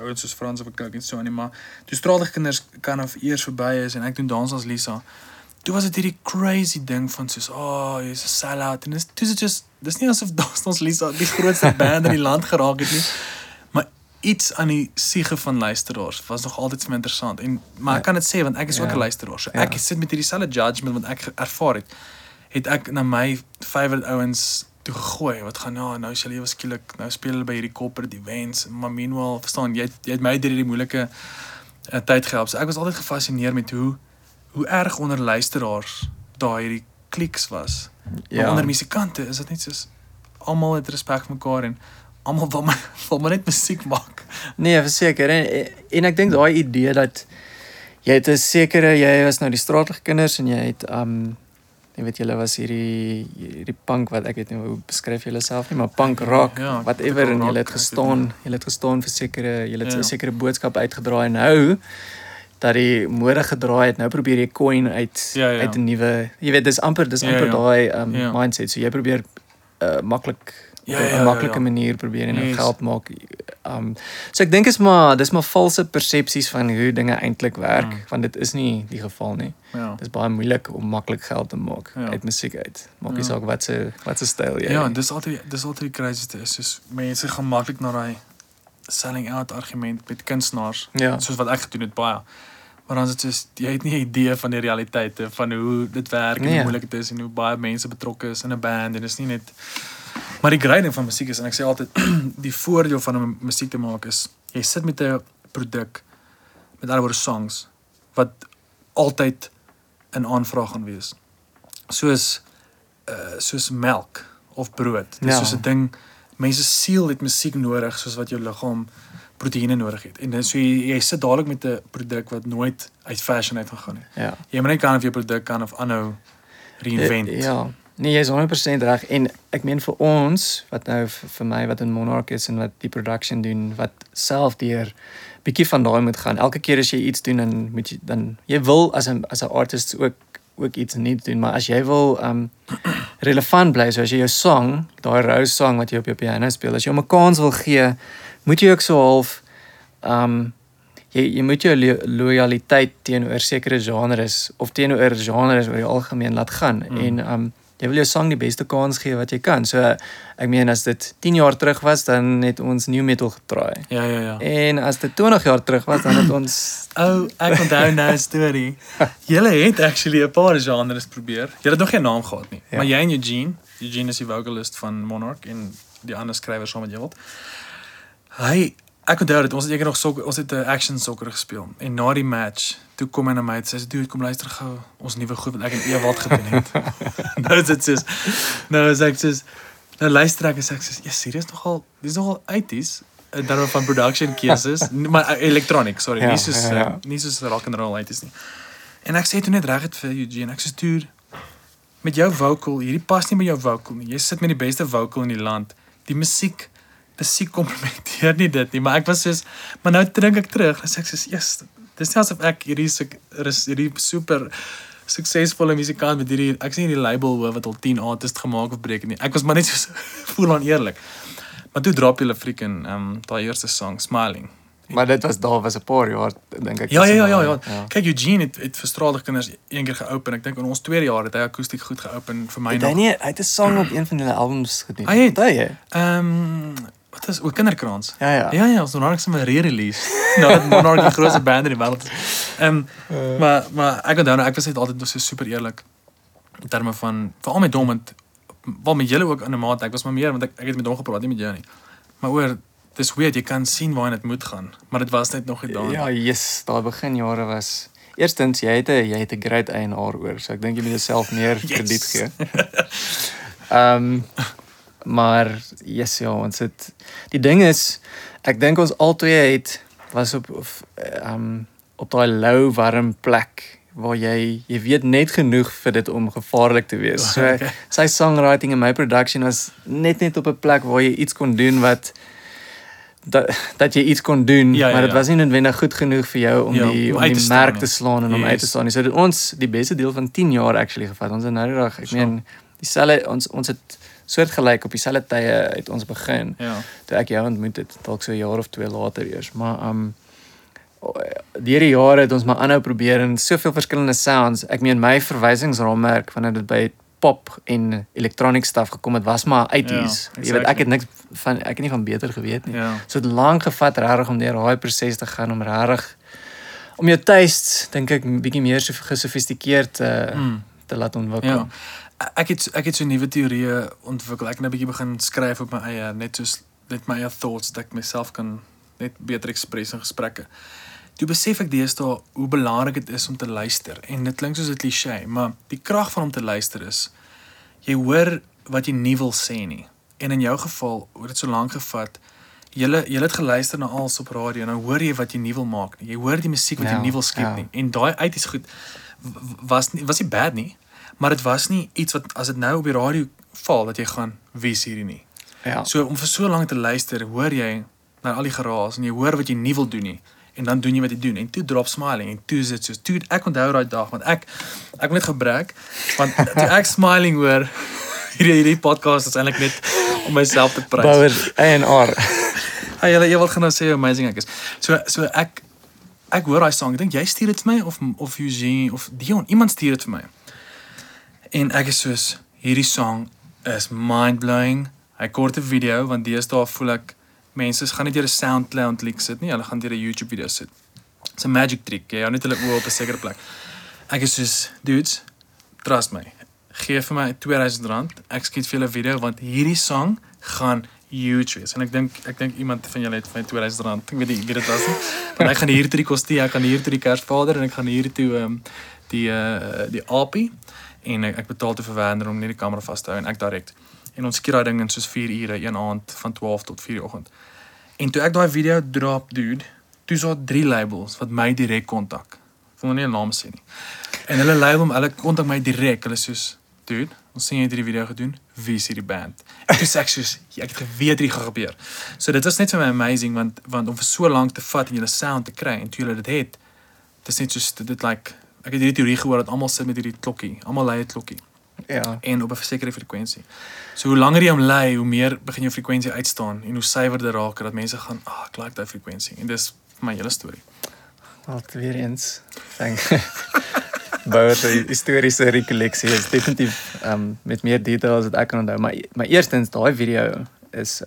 ouens soos Frans of Kik en so nie, maar toe Straatligkinders kan of eers verby is en ek doen dans as Lisa. Toe was dit hierdie crazy ding van soos jy's 'n sellout en dis nie asof dans as Lisa die grootste band in die land geraak het nie. Maar iets aan die siege van luisteraars was nog altyd so interessant en maar ek kan dit sê want ek is ook 'n luisteraar. So ek sit met hierdie selfe judgement want ek ervaar het ek na my favorite ouens gegooi, wat gaan nou is hulle skielik, nou speel hulle by hierdie corporate events, maar meanwhile, verstaan, jy het my deur hierdie moeilike tyd gehelp. So ek was altyd gefassineer met hoe erg onder luisteraars daar hierdie kliks was. Ja. Maar onder musikante is dit net soos, almal het respek vir mekaar en almal wil maar net musiek maak. Nee, verseker. En ek dink daai idee dat jy het 'n sekere, jy was nou die Straatligkinders en jy het jy weet, julle was hierdie punk wat, ek weet nie hoe beskryf julle self nie, maar punk rock, whatever, en julle het gestaan vir sekere, julle het 'n sekere boodskap uitgedraai, en nou, dat die mode gedraai het, nou probeer jy coin uit 'n nuwe, jy weet, dis amper daai mindset, so jy probeer maklik, op 'n maklike manier probeer en geld maak. So ek dink dis maar valse persepsies van hoe dinge eintlik werk, want dit is nie die geval nie. Ja. Dis baie moeilik om maklik geld te maak uit musiek uit. Maak nie saak wat se styl jy. Ja, dis altyd die crazieste is, soos mense gaan maklik na daai selling out argument met kunstenaars, soos wat ek gedoen het baie. Maar dan is dit soos, jy het nie 'n idee van die realiteite van hoe dit werk en hoe moeilik dit is en hoe baie mense betrokke is in 'n band en dis nie net. Maar die great ding van musiek is, en ek sê altyd, die voordeel van om musiek te maak is, jy sit met 'n produk, met ander woorde songs, wat altyd in aanvraag gaan wees. Soos melk of brood. Dit is soos 'n ding, mense siel het musiek nodig, soos wat jou liggaam proteïene nodig het. En so jy sit dadelik met 'n produk wat nooit uit fashion uit gaan gaan nie. Ja. Jy moet net kan of jou produk kan of aanhou reinvent. Nee, jy is 100% reg en ek meen vir ons, wat nou vir my wat in Monark is en wat die production doen, wat self deur bietjie van daai moet gaan. Elke keer as jy iets doen, dan moet jy wil as 'n artist ook iets nuuts doen, maar as jy wil relevant bly, so as jy jou song, daai rou song wat jy op jou piano speel, as jy hom 'n kans wil gee, moet jy ook so half Jy moet jou loyaliteit teenoor sekere genres of teenoor genres oor die algemeen laat gaan en jy wil jou sang die beste kans gee wat jy kan. So ek meen as dit 10 jaar terug was, dan het ons new metal getraai. Ja. En as dit 20 jaar terug was, dan het ons ek onthou nou 'n storie. Julle het actually 'n paar genres probeer. Julle het nog geen naam gehad nie. Ja. Maar jy en Eugene is die vocalist van Monark en die ander skrywer saam met Ewald. Ek onthou dit, ons het 'n action sokker gespeel en na die match, toe kom hy na my en sê, "Dude, kom luister gou, ons nuwe goed wat ek en Ewald gedoen het." Nou luister ek en sê ek sê, "Ja, serieus nogal, dis nogal 80s." En daaroor van production keuses, maar electronic, sorry, ja, nie soos rock and roll 80s nie. En ek sê toe net reg het vir Eugene, ek sê, "Dude, met jou vocal, hierdie pas nie met jou vocal nie. Jy sit met die beste vocal in die land. Die musiek komplimenteer nie dit nie," maar ek was soos, maar nou drink ek terug, en sê ek soos, yes, dis nie asof ek hierdie super suksesvolle muzikant met hierdie, ek sê nie die label wat al 10 artists gemaakt of breek nie, ek was maar net soos, voel oneerlik. Maar toe drop julle freaking die eerste song, Smiling. Maar dit was daar was 'n paar jaar, dink ek. Ja. Kyk, Eugene het vir Straatligkinders een keer geopen. Ek dink in ons tweede jaar het hy akoestiek goed geopen vir my. Hy het 'n song op een van hulle albums gedoen. Wat is, kinderkrans? Ja, ons Monark se re-release. Nou, dat Monark die grootste band in die wêreld is. Maar ek onthou nou, ek was net altyd nog so super eerlik, in terme van, vooral met hom, want wel met julle ook in 'n mate, ek was maar meer, want ek het met hom gepraat, nie met jou nie. Maar oor, dit is weird, jy kan sien waar dit moet gaan, maar dit was net nog gedaan. Ja, yes, daar beginjare was, eerstens, jy het 'n great eienaar oor, so ek dink jy moet jouself meer krediet gee. Maar, yes, ja, ons het, die ding is, ek dink ons al twee was op die lauw, warm plek, waar jy weet net genoeg vir dit om gevaarlik te wees. So, sy songwriting en my production was net op 'n plek waar jy iets kon doen wat, dat jy iets kon doen, maar dit was nie noodwendig goed genoeg vir jou om die merk te slaan en om uit te staan nie. So, dit ons die beste deel van 10 jaar actually gevat. Ons het nou die dag, ek meen, ons het soortgelyk op dieselfde tye het ons begin. Ja. Toe ek jou ontmoet het, dalk so 'n jaar of 2 later eers, maar deur die jare het ons maar aanhou probeer en soveel verskillende sounds. Ek meen my verwysingsraamwerk wanneer dit by pop en electronic stuff gekom het, was maar 80s. Ja, exactly. Jy weet, ek het nie van beter geweet nie. Ja. So het lang gevat regtig om deur daai proses te gaan om regtig om jou tastes, dink ek, 'n bietjie meer so gesofistikeerd te laat ontwikkel. Ja. Ek het so nuwe theorieën ontwikkel. Ek het 'n bietjie begin skryf op my eie, net soos net my eie thoughts, dat ek myself kan net beter express in gesprekke. Toe besef ek deesdae hoe belangrik dit is om te luister. En dit klink soos 'n cliché, maar die krag van om te luister is, jy hoor wat jy nie wil sê nie. En in jou geval, het dit so lank gevat, Jy het geluister na alles op radio, en dan hoor jy wat jy nie wil maak nie. Jy hoor die musiek wat jy nie wil skep nie. En daai uit is goed, was nie bad nie. Maar het was nie iets wat, as het nou op die radio val, dat jy gaan, wie is hierdie nie? Ja. So, om vir so lang te luister, hoor jy na al die geraas, en jy hoor wat jy nie wil doen nie, en dan doen jy wat jy doen, en toe drop Smiling, en toe sit soos, toe ek onthou daai dag, want ek wil net gebruik, want toe ek Smiling hoor, hierdie podcast is eintlik net om myself te prys. Bouwer, A&R. Jy wil gaan nou sê hoe amazing ek is. So ek hoor die song, ek dink, jy stuur dit vir my, of Eugene, of Dion, iemand stuur dit vir my. En ek is soos, hierdie song is mind-blowing. Hy kort 'n video, want deesdae voel ek, mense gaan nie deur 'n SoundCloud link sit nie, hulle gaan deur 'n YouTube video sit. It's a magic trick, jy hou net hulle oor op 'n sekere plek. Ek is soos, dudes, trust my, gee vir my R2,000, ek skiet vir julle video, want hierdie song gaan huge wees. En ek dink iemand van julle het vir my R2,000, ek weet nie wie dit was nie, want ek gaan hier toe die kostie, ek gaan hier toe die Kersvader, en ek gaan hier toe die aapie, en ek betaal te verwerder om nie die camera vast te hou, en ek direct. En ons keer die ding in soos 4 ure, een aand, van 12 tot 4 oggend. En toe ek die video drop, dude, toe is daar 3 labels wat my direct kontak. Ek wil nie een naam sê nie. En hulle kontak my direct, hulle soos, dude, ons sien jy het die video gedoen, wie is hierdie band? En toe sê ek soos, ek het geweet hierdie gaan gebeur. So dit was net vir my amazing, want om vir so lang te vat en julle sound te kry, en toe julle dit het, dit is net soos, dit like, ek het hierdie theorie gehoor, dat almal sit met hierdie klokkie, almal lei 'n klokkie. Ja. En op 'n sekere frekwensie. So hoe langer jy hom lei, hoe meer begin jou frekwensie uitstaan, en hoe suiwerder raak, dat mense gaan, ek like daai frekwensie. En dis my hele storie. Wat weer eens. Bouwt een historische recollectie. Is definitief met meer details dat ek kan onthou. Maar eerstens, die video is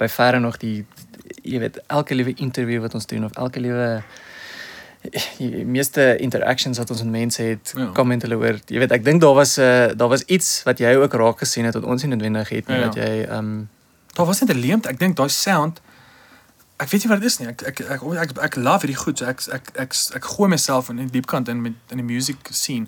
by verre nog die, jy weet, elke liewe interview wat ons doen, of elke liewe die meeste interactions wat ons met mense het, ja. Comment hulle oor. Jy weet, ek dink daar was iets wat jy ook raak gesien het, wat ons nie noodwendig het, nie, ja. Wat jy... daar was net 'n leemte, ek dink daai sound, ek weet nie wat dit is nie, ek love hierdie goed, so ek gooi myself in die diepkant in, met, in die music scene,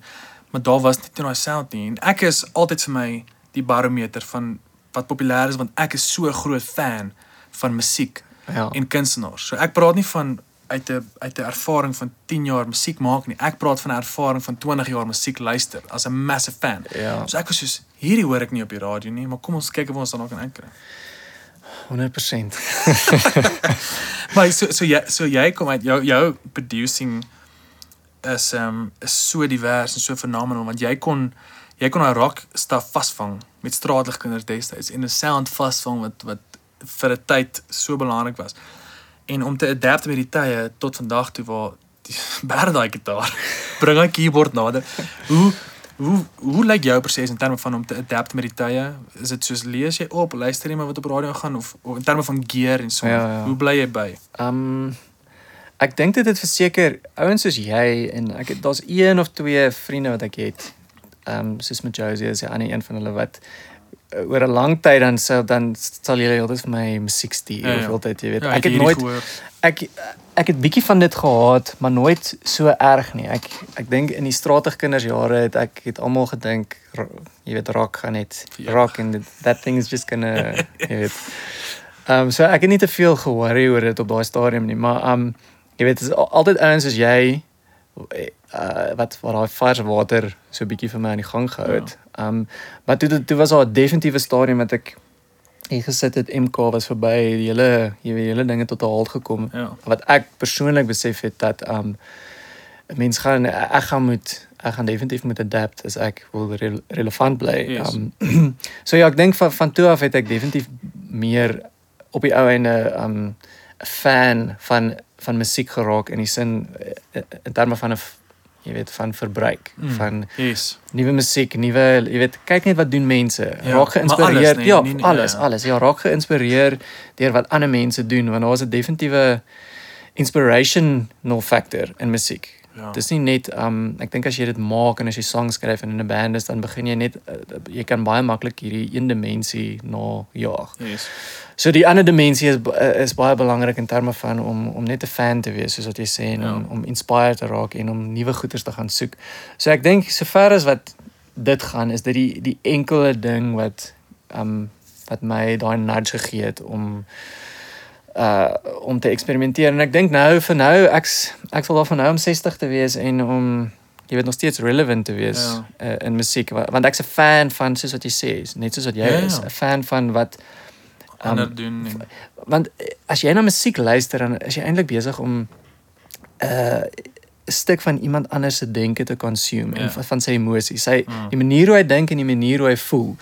maar daar was net daai sound nie, en ek is altyd vir my die barometer van wat populair is, want ek is so 'n groot fan van musiek, ja. En kunstenaars, so ek praat nie van uit 'n ervaring van 10 jaar musiek maak nie. Ek praat van 'n ervaring van 20 jaar musiek luister as 'n massive fan. Ja. So ek was soos, hierdie hoor ek nie op die radio nie, maar kom ons kyk of ons dan ook kan uitkry. 100%. Maar so jy kom uit jou producing is so divers en so phenomenal, want jy kon daai rock stuff vasvang met straatligkinders destyds en 'n sound vasvang wat vir 'n tyd so belangrik was. En om te adapt met die tye tot vandag toe waar die bære daai gitaar, bring daai keyboard nader. Hoe lyk jou proses in terme van om te adapt met die tye? Is dit soos lees jy op, luister jy maar wat op radio gaan of in terme van gear en so? Ja. Hoe bly jy by? Ek dink dit verseker ouens soos jy en ek het daar's een of twee vriende wat ek het. Soos Majozi is 'n ander een van hulle wat oor 'n lang tyd dan sal jy altyd vir my musiek stuur, ja. Of altyd, jy weet. Ja, ek het nooit ek het bietjie van dit gehad, maar nooit so erg nie. Ek dink in die straatligkindersjare het ek almal gedink, jy weet, rock gaan net rock and that thing is just gonna, jy weet. So ek het nie te veel ge-worry oor dit op daai stadium nie, maar jy weet, is altyd ouens soos jy wat daai vars water so 'n bietjie vir my aan die gang gehou het. Ja. Maar toe was daar 'n definitiewe stadium wat ek hier gesit het, MK was verby, die hele, jy weet, hele dinge tot 'n halt gekom. Ja. Wat ek persoonlik besef het dat mens gaan ek gaan definitief moet adapt as ek wil relevant bly. Yes. So ja, ek dink van toe af het ek definitief meer op die ou einde 'n fan van musiek geraak in die sin in terme van 'n, jy weet, van verbruik, van yes. Nuwe musiek, nuwe, jy weet, kyk net wat doen mense, ja, raak geïnspireer, raak geïnspireer deur wat ander mense doen, want daar is 'n definitiewe inspirational factor in musiek. Ja. Dis nie net, ek dink as jy dit maak en as jy songs skryf en in 'n band is, dan begin jy net, jy kan baie maklik hierdie een dimensie najaag. Yes. So die ander dimensie is baie belangrik in terme van om net 'n fan te wees, soos wat jy sê, en ja. om inspired te raak en om nuwe goeders te gaan soek. So ek dink, sover as wat dit gaan, is dit die enkele ding wat my daai nudge gegee het om te eksperimenteer, en ek dink vir nou, ek sal daar van nou om 60 te wees en om, jy weet, nog steeds relevant te wees, ja. In musiek, want ek's 'n fan van, soos wat jy sê, net soos wat jy is, 'n fan van wat ander doen, en... want as jy na musiek luister, dan is jy eintlik besig om 'n stuk van iemand anders se denke te consume, ja. En van sy emosies, die manier hoe hy dink en die manier hoe hy voel,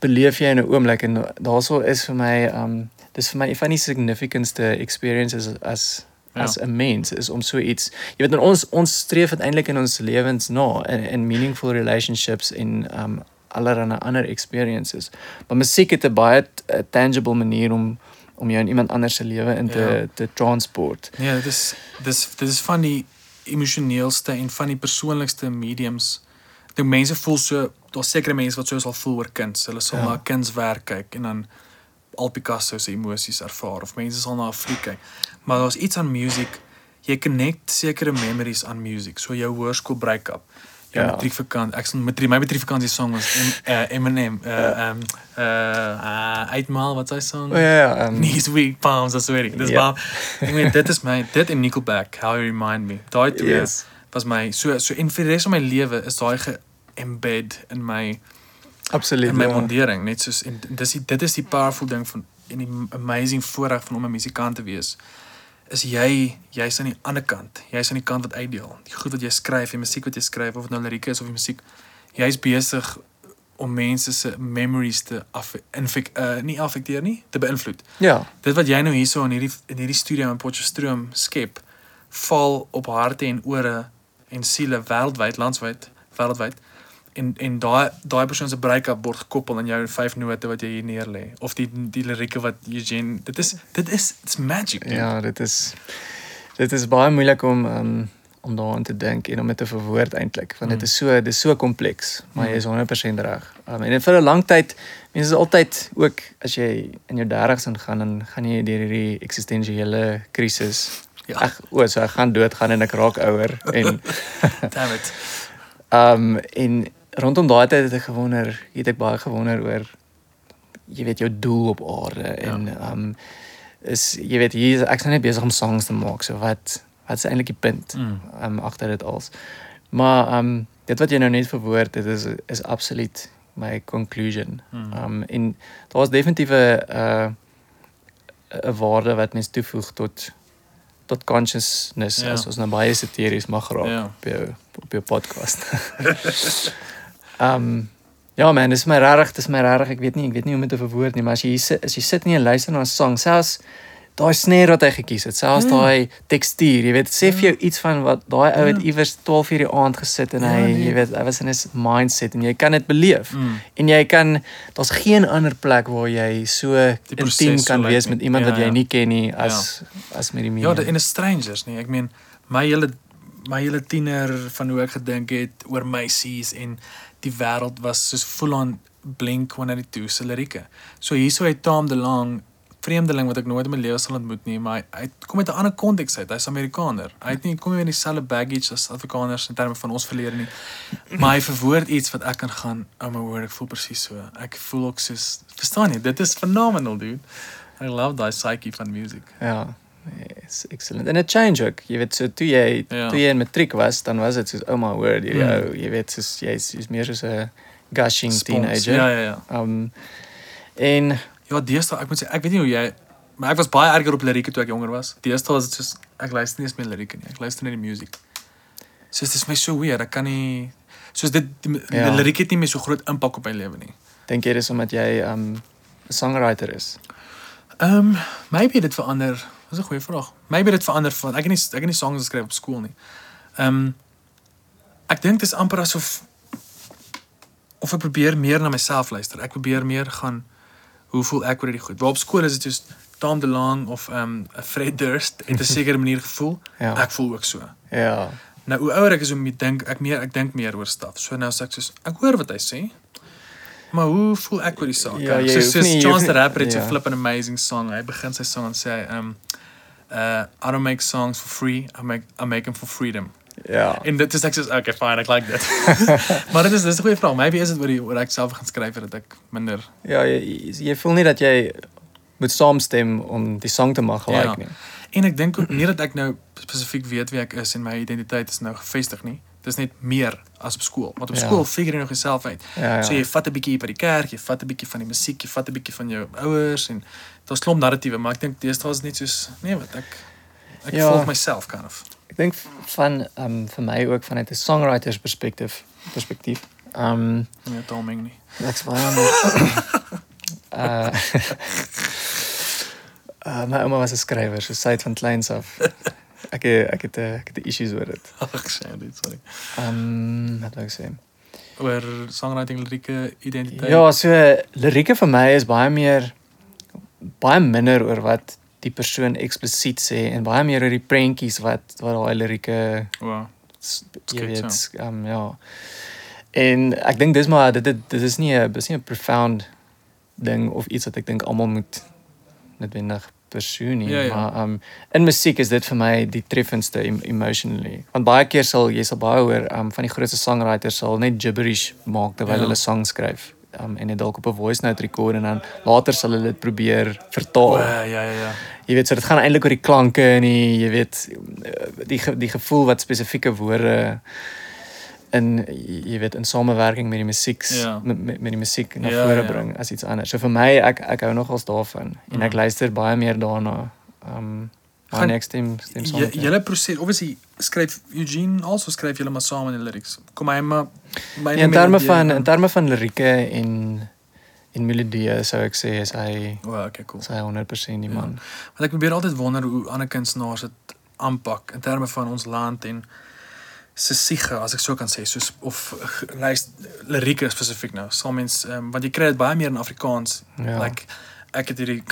beleef jy in 'n oomblik, en daarso is vir my dis vir my een van die significantste experiences as 'n mens is om so iets, jy weet, ons streef uiteindelik in ons lewens na in meaningful relationships en allerlei ander experiences. Maar musiek het 'n baie tangible manier om jou in iemand anders se lewe in te transport. Ja, dit is van die emosioneelste en van die persoonlikste mediums. Ek dink mense voel so, daar's sekere mense wat so sal voel oor kuns. Hulle sal na kunswerk kyk en dan al Picasso se emosies ervaar, of mense sal na 'n fliek kyk. Maar daar's iets aan musiek, jy connect sekere memories aan musiek, so jou hoërskool break-up, jou matriekvakansie, my matriekvakansie song was Eminem, Uitmaal, wat sy song? Oh, yeah, Knees weak, palms, I swear, dis baam. Ek meen, dit en Nickelback, How You Remind Me, daai twee was my, so en vir die rest van my lewe is daai ge-embed in my absoluut. In my mondering, net soos, en dit is die powerful ding van, en die amazing voorreg van om 'n musikant te wees, is jy's aan die ander kant, jy's aan die kant wat uitdeel, die goed wat jy skryf, die musiek wat jy skryf, of het nou lirieke is of die musiek, jy's besig om mense se memories te affekteer nie, te beïnvloed. Ja. Dit wat jy nou hierso in hierdie studio in Potchefstroom skep, val op harte en ore en siele wêreldwyd. En daai persoon se break-up word gekoppel aan jou 5 note wat jy hier neerlê of die lirieke wat Eugene, dit is magic. Man. Ja, dit is baie moeilik om daaraan te dink en om dit te verwoord eintlik, want dit is so kompleks, maar jy is 100% reg. En vir 'n lang tyd, mense is altyd ook as jy in jou 30's ingaan, dan gaan jy deur hierdie eksistensiële krisis. Ja. Ek gaan doodgaan en ek raak ouer en damn it. En rondom daai tyd het ek baie gewonder oor, jy weet, jou doel op aarde, en is, jy weet, hier, ek is net besig om songs te maak, so wat is eintlik die punt agter dit als, maar dit wat jy nou net verwoord, dit is absoluut my conclusion, en daar is definitief 'n waarde wat mens toevoeg tot consciousness, as ons nou baie esoteries mag raak op jou podcast. Ja man, dit is my rarig, ek weet nie hoe om dit te verwoord nie, maar as jy sit en jy luister na 'n song, selfs daai snare wat hy gekies het, selfs daai tekstuur, jy weet, sê vir jou iets van wat daai ou het iewers 12 uur die aand gesit en jy weet, hy was in 'n mindset en jy kan dit beleef, en jy kan, daar's geen ander plek waar jy so intiem kan wees met iemand wat jy nie ken nie, as met die media. Ja, en is strangers nie, ek meen, my hele tiener van hoe ek gedink het oor meisies en die wêreld was soos full on Blink 182 se lirieke. So hierso het Tom DeLonge, vreemdeling wat ek nooit in my lewe sal ontmoet nie, maar hy kom uit 'n ander konteks uit, hy's Amerikaner. Hy het nie kom nie met dieselfde baggage as Afrikaners in terme van ons verlede nie. Maar hy verwoord iets wat ek kan gaan, oh my word, ek voel presies so. Ek voel ook soos, verstaan jy, dit is phenomenal, dude. I love daai psyche van music. Ja. Yes, excellent. En het change ook, jy weet, so toe jy in matriek was, dan was het soos, oh my word, jy weet, soos, jy is meer soos 'n gushing teenager. Ja. En ja, deesdae, ek moet sê, ek weet nie hoe jy, maar ek was baie erger op lirieke toe ek jonger was. Deesdae was het soos, ek luister nie eens meer lirieke nie, ek luister net die music. So dit is my so weird, ek kan nie, soos dit, die lirieke het nie meer so groot impak op my lewe nie. Dink jy dis omdat jy 'n songwriter is? Maybe dit verander. Dis 'n goeie vraag. Maybe dit verander van ek het nie songs geskryf op skool nie. Ek dink dit is amper asof of ek probeer meer na myself luister. Ek probeer meer gaan hoe voel ek oor hierdie goed. Waar op skool is dit soos Tom DeLonge of 'n Fred Durst het 'n sekere manier gevoel. Ja. Ek voel ook so. Ja. Nou hoe ouer ek is, hoe dink ek dink meer oor stuff. So nou sê ek soos ek hoor wat hy sê. Maar hoe voel ek oor die saak? Ja, soos Chance the Rapper het so flippin' amazing song. Hy begin sy song en sê I don't make songs for free, I make them for freedom. Ja. En dit is ek soos, okay, fine, ek like dit. Maar dit is 'n goeie vraag. Maybe is dit oor ek self gaan skryf dat ek minder... Ja, jy voel nie dat jy moet saamstem om die song te mag like nie. En ek dink ook nie dat ek nou spesifiek weet wie ek is en my identiteit is nou gevestig nie. Dit is net meer as op skool. Want op skool figure jy nog jouself uit. Ja. So jy vat 'n bietjie by die kerk, jy vat 'n bietjie van die musiek, jy vat 'n bietjie van jou ouers en daar's klomp narratiewe, maar ek dink deesdae is net soos nee, wat ek volg myself kind of. Ek dink van vir my ook vanuit 'n songwriters perspektief. Nee, dit almeng nie. Ek's baie my ouma was 'n skrywer, so sy het van kleins af. Ek het issues oor dit. Ag, sien dit, sorry. Wat wou ek sê? Oor songwriting, lirieke, identiteit? Ja, so lirieke vir my is baie minder oor wat die persoon eksplisiet sê en baie meer oor die prentjies wat daai lirieke En ek dink dis maar dit is nie 'n profound ding of iets wat ek dink almal moet noodwendig persoon nie, maar in musiek is dit vir my die treffendste emotionally, want baie keer jy sal baie hoor, van die grootste songwriters sal net gibberish maak terwyl hulle songs skryf, en dit dalk op 'n voice note rekord en dan later sal hulle dit probeer vertaal. Jy weet, so dit gaan eintlik oor die klanke en die, jy weet, die gevoel wat spesifieke woorde in, jy weet, in samewerking met die musiek met die musiek na vore bring as iets anders. So vir my, ek hou nogals daarvan en ek luister baie meer daarna. Gaan ek stem saam. Julle proses, obviously skryf Eugene also skryf julle maar saam in die lyrics. Kom hy maar in terme van lirieke en melodieë sou ek sê is hy okay, cool. Is hy 100% die man. Want ek probeer altyd wonder hoe ander kunstenaars dit aanpak in terme van ons land en se siege, as ek so kan sê, soos of lirieke spesifiek nou, sal mens want jy kry dit baie meer in Afrikaans. Ja. Like ek het hierdie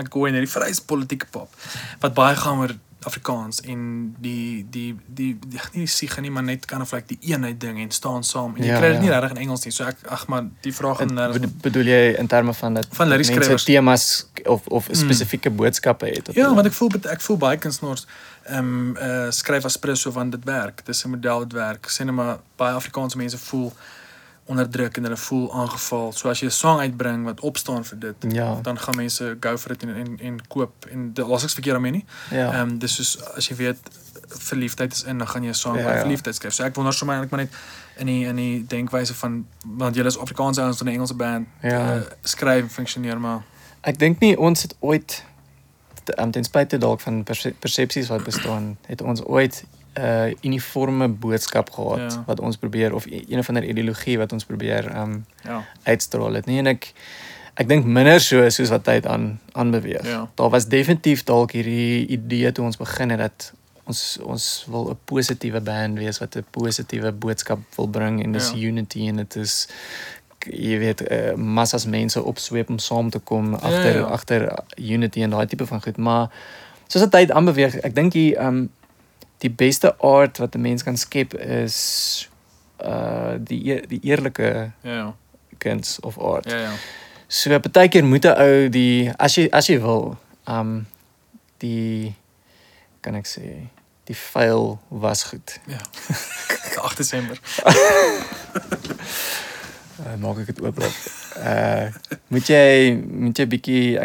ek gooi in hierdie vrye politieke pop wat baie gaan oor Afrikaans en die siege nie, maar net kind of like die eenheid ding en staan saam. En jy kry dit nie regtig in Engels nie. So ek maar die vraag bedoel jy in terme van dat van mense temas of spesifieke boodskappe het? Ja, want ek voel baie kunstenaars skryf as presso van dit werk. Dis 'n model wat werk. Sê net maar baie Afrikaanse mense voel onder druk en hulle voel aangeval. So as jy 'n song uitbring wat opstaan vir dit, dan gaan mense go for it en koop en daar's niks verkeerd daarmee nie. Ja. Dis soos as jy weet verliefdheid is in, dan gaan jy 'n song oor verliefdheid skryf. So ek wonder sommer eintlik maar net in die denkwyse van want julle is Afrikaanse ouens van 'n Engelse band, skryf en funksioneer maar. Ek dink nie ons het ooit ten spyte dalk van persepsies wat bestaan, het ons ooit uniforme boodskap gehad wat ons probeer, of een of ander ideologie wat ons probeer uitstraal het nie, en ek dink minder soos wat tyd aanbeweeg. Ja. Daar was definitief dalk hierdie idee toe ons begin het dat ons wil 'n positiewe band wees wat 'n positiewe boodskap wil bring, en dis unity, en dit is jy weet, massas mense opsweep om saam te kom agter unity en daai tipe van goed, maar soos wat tyd aanbeweeg, ek dink die beste art wat 'n mens kan skep is die eerlike kuns of art. Ja. So baie keer moet 'n ou as jy wil die kan ek sê die vuil was goed. Ja. 8 Desember. Maak ek dit oopblik. Moet jy bietjie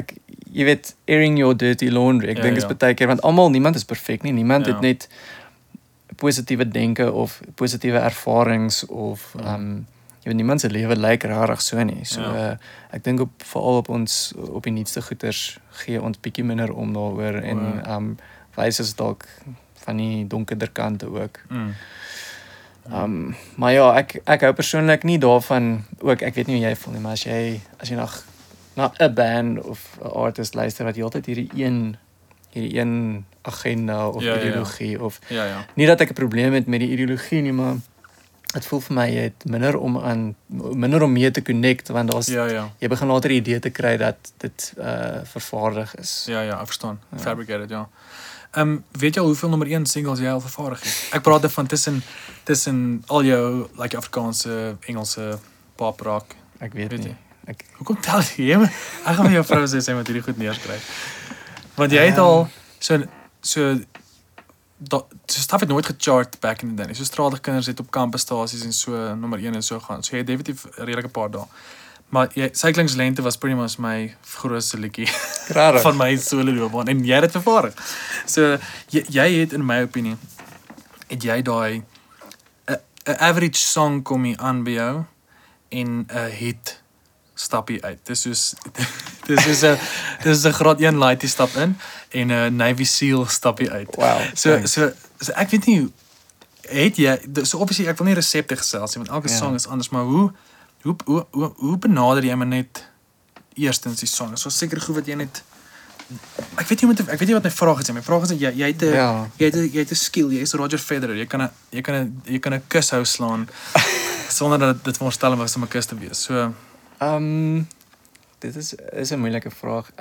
jy weet, airing your dirty laundry, ek dink is baie keer, want niemand is perfek nie, niemand het net positiewe denke of positiewe ervarings of, jy weet, niemand se lewe lyk rarig so nie, so ek dink veral op ons, op die nuutste goeters, gee ons bietjie minder om daaroor, en wys is dalk van die donkerder kante ook. Maar ja, ek hou persoonlik nie daarvan, ook ek weet nie hoe jy voel nie, maar as jy nog na 'n band of 'n artist luister wat jy altyd hierdie een agenda of ideologie of nie dat ek 'n probleem het met die ideologie nie, maar dit voel vir my jy het minder om mee te connect, want daar's jy begin later die idee te kry dat dit vervaardig is. Ja, ek verstaan. Ja. Fabricated, ja. Weet jy al hoeveel nummer 1 singles jy al vervaardig het? Ek praat daarvan tussen al jou like Afrikaanse, Engelse pop rock. Ek weet nie. Hoekom tel jy? Ek gaan met jou vrou sê wat hierdie goed neerskryf. Want jy het al so stuff het nooit gechart back in the day. So Straatligkinders het op kampstasies en so nommer 1 en so gaan. So jy het definitief redelike paar dae. Maar Suiklingslente was pretty much my grootste liedjie van my solo loopbaan, en jy het dit vervaardig. So jy het in my opinie het jy daai 'n average song kom hier aan by jou en 'n hit stappie uit. Dis soos 'n graad 1 laaitie stap in en 'n Navy Seal stappie uit. Wow. So ek weet nie het jy so obviously ek wil nie resepte gesels nie, want elke song is anders, maar hoe benader jy maar net eerstens die song? So seker goed wat jy net ek weet nie wat my vraag is. My vraag is dat jy het 'n skill, jy is Roger Federer. Jy kan 'n kus hou slaan sonder dat dit voorstel was om 'n kus te wees. So dit is 'n moeilike vraag.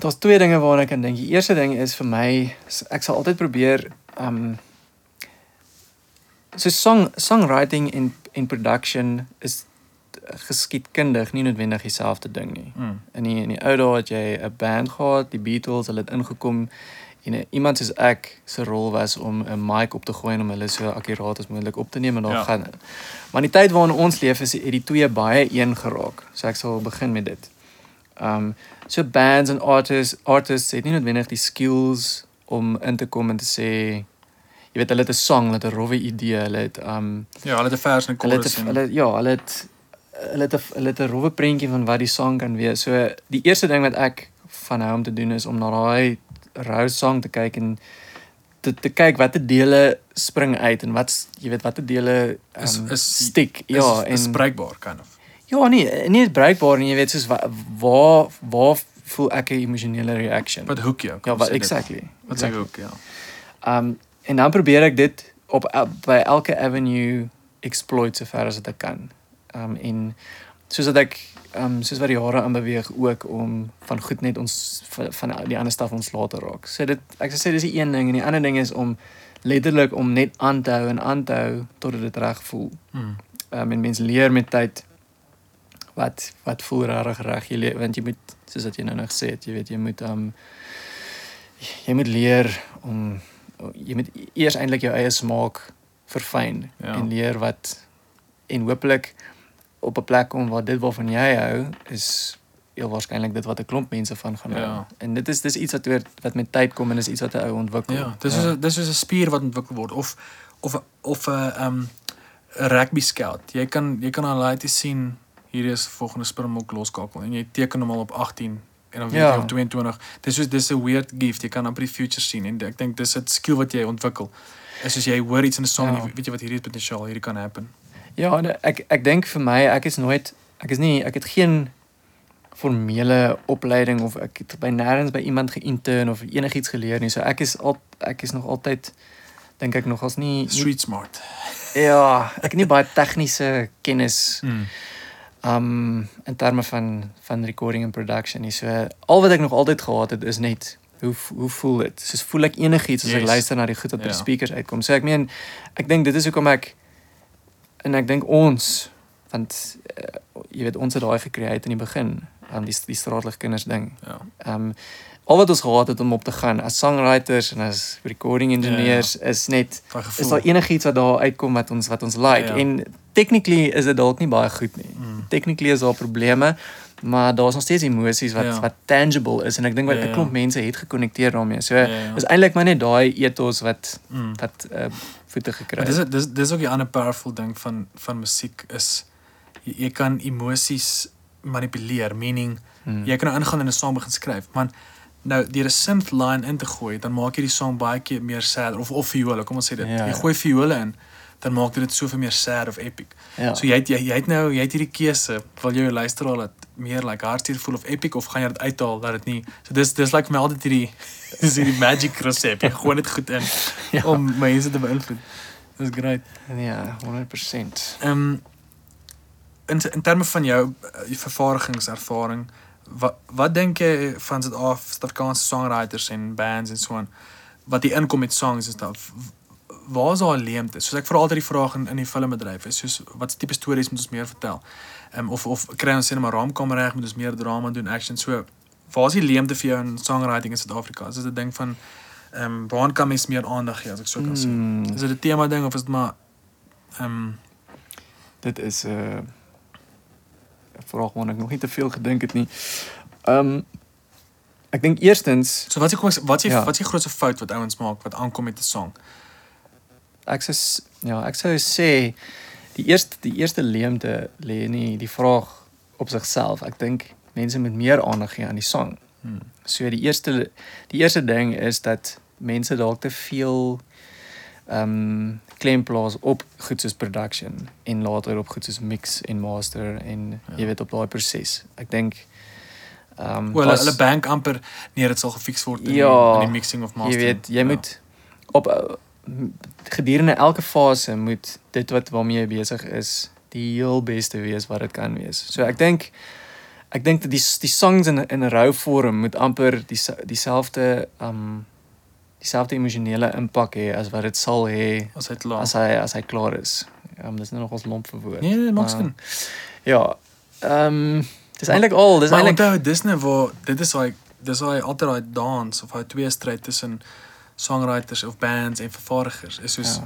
Daar's twee dinge waarna ek aan dink. Die eerste ding is vir my, ek sal altyd probeer so songwriting en production is geskiedkundig nie noodwendig dieselfde ding nie. In die ou dae het jy 'n band gehad, die Beatles, hulle het ingekom, en iemand soos ek se rol was om 'n mic op te gooi en om hulle so akuraat as moontlik op te neem, en daar gaan. Maar in die tyd waarin ons leef het die twee baie een geraak. So ek sal begin met dit. So bands en artists het nie noodwendig die skills om in te kom en te sê, jy weet, hulle het 'n song, hulle het 'n rowwe idee, hulle het hulle het 'n vers en 'n chorus. Hulle het 'n rowwe prentjie van wat die song kan wees. So die eerste ding wat ek van hou om te doen is om na daai rou song te kyk en te kyk watter dele spring uit en wat jy weet watter dele is stiek is bruikbaar kind of. Ja, nee, nie is bruikbaar nie, jy weet soos waar voel ek 'n emosionele reaction. Wat hoek jou? Ja, exactly. Hoek, ja. En dan probeer ek dit op by elke avenue exploit so ver as wat ek kan. En soos dat ek soos wat die jare aanbeweeg ook om van goed net ons van die ander staf ontslae te raak. So dit ek sê dis die een ding en die ander ding is om letterlik om net aan te hou totdat dit reg voel. En mense leer met tyd wat voel reg jy leer, want jy moet soos wat jy nou gesê het, jy weet jy moet leer om jy moet eers eintlik jou eie smaak verfyn en leer wat en hopelik op 'n plek kom waar dit waarvan jy hou is heel waarskynlik dit wat 'n klomp mense van gaan hou. Ja. En dit is iets wat met tyd kom en is iets wat 'n ou ontwikkel. Ja, dis is 'n spier wat ontwikkel word of 'n rugby scout. Jy kan al laat sien hier is volgende Springbok loskakel en jy teken hom al op 18 en dan weet jy op 22. Dis 'n weird gift. Jy kan amper die future sien en ek dink dis 'n skill wat jy ontwikkel. Is soos jy hoor iets in 'n song en jy weet wat hierdie potensiaal, hierdie kan happen. Ja, ek dink vir my ek het geen formele opleiding of ek het by nêrens by iemand geïntern of enigiets geleer nie. So ek is nog altyd dink ek nogals nie street smart. Ja, ek nie baie tegniese kennis in terme van recording en production nie. So al wat ek nog altyd gehad het is net hoe voel dit? Soos voel ek enigiets as ek luister na die goed wat by die speakers uitkom. So ek meen ek dink dit is hoekom ek dink ons want jy weet ons het daai gecreëer in die begin aan die straatligkinders ding. Ja. Al wat ons gehad het om op te gaan as songwriters en as recording engineers is net is daar enigiets wat daar uitkom wat ons like en technically is dit dalk nie baie goed nie. Technically is daar probleme, maar daar's nog steeds emosies wat tangible is en ek dink wat 'n klomp mense het gekonnekteer daarmee. So is eintlik maar net daai ethos wat voete gekry het. Dis ook 'n ander powerful ding van musiek is jy kan emosies manipuleer, meaning jy kan nou ingaan en 'n song begin skryf, maar nou deur 'n synth line in te gooi, dan maak jy die song baie keer meer sad of viole, kom ons sê dit. Yeah. Jy gooi viole in, dan maak dit soveel meer sad of epic. Yeah. So jy het hierdie keuse, wil jy jou luisteraar laat meer like hartseer voel of epic of gaan jy dit uithaal dat dit nie. So dis like vir my altyd hierdie magic resep. Jy gooi dit goed in om mense te beïnvloed. Dis great. Ja, 100%. In terme van jou vervaardigingservaring, wat dink jy van Suid-Afrikaanse songwriters en bands en so aan wat die inkom met songs en stuff? Waar is daar 'n leemte? Soos ek vra altyd die vraag in die filmbedryf is soos wat tipe stories moet ons meer vertel? Of kry ons sê net maar raamkamer reg, moet ons meer drama doen, action, so waar is die leemte vir jou in songwriting in Suid-Afrika? Is dit 'n ding van waar kan mens meer aandag gee as ek so kan sê? Is dit 'n tema ding of is dit maar dit is 'n vraag waar ek nog nie te veel gedink het nie. Ek dink eerstens, so wat is die grootste fout wat ouens maak wat aankom met 'n song? Ek sou sê die eerste leemte lê nie die vraag op sigself. Ek dink mense moet meer aandag gee aan die song. So die eerste ding is dat mense dalk te veel klem plaas op goed soos production en later op goed soos mix en master en jy weet op daai proses. Ek dink hulle bank amper neer dit sal gefiks word in die mixing of mastering. Jy weet, jy moet op gedurende elke fase moet dit wat waarmee jy besig is die heel beste wees wat dit kan wees. So ek dink dat die songs in 'n rou vorm moet amper dieselfde emosionele impak hê as wat dit sal hê as hy klaar is. Dis nou nog ons lomp verwoord. Nee, maak sin. Dis eintlik al, dis eintlik dis nou waar dit is altyd daai dans of daai twee stryd tussen songwriters of bands en vervaardigers. Is soos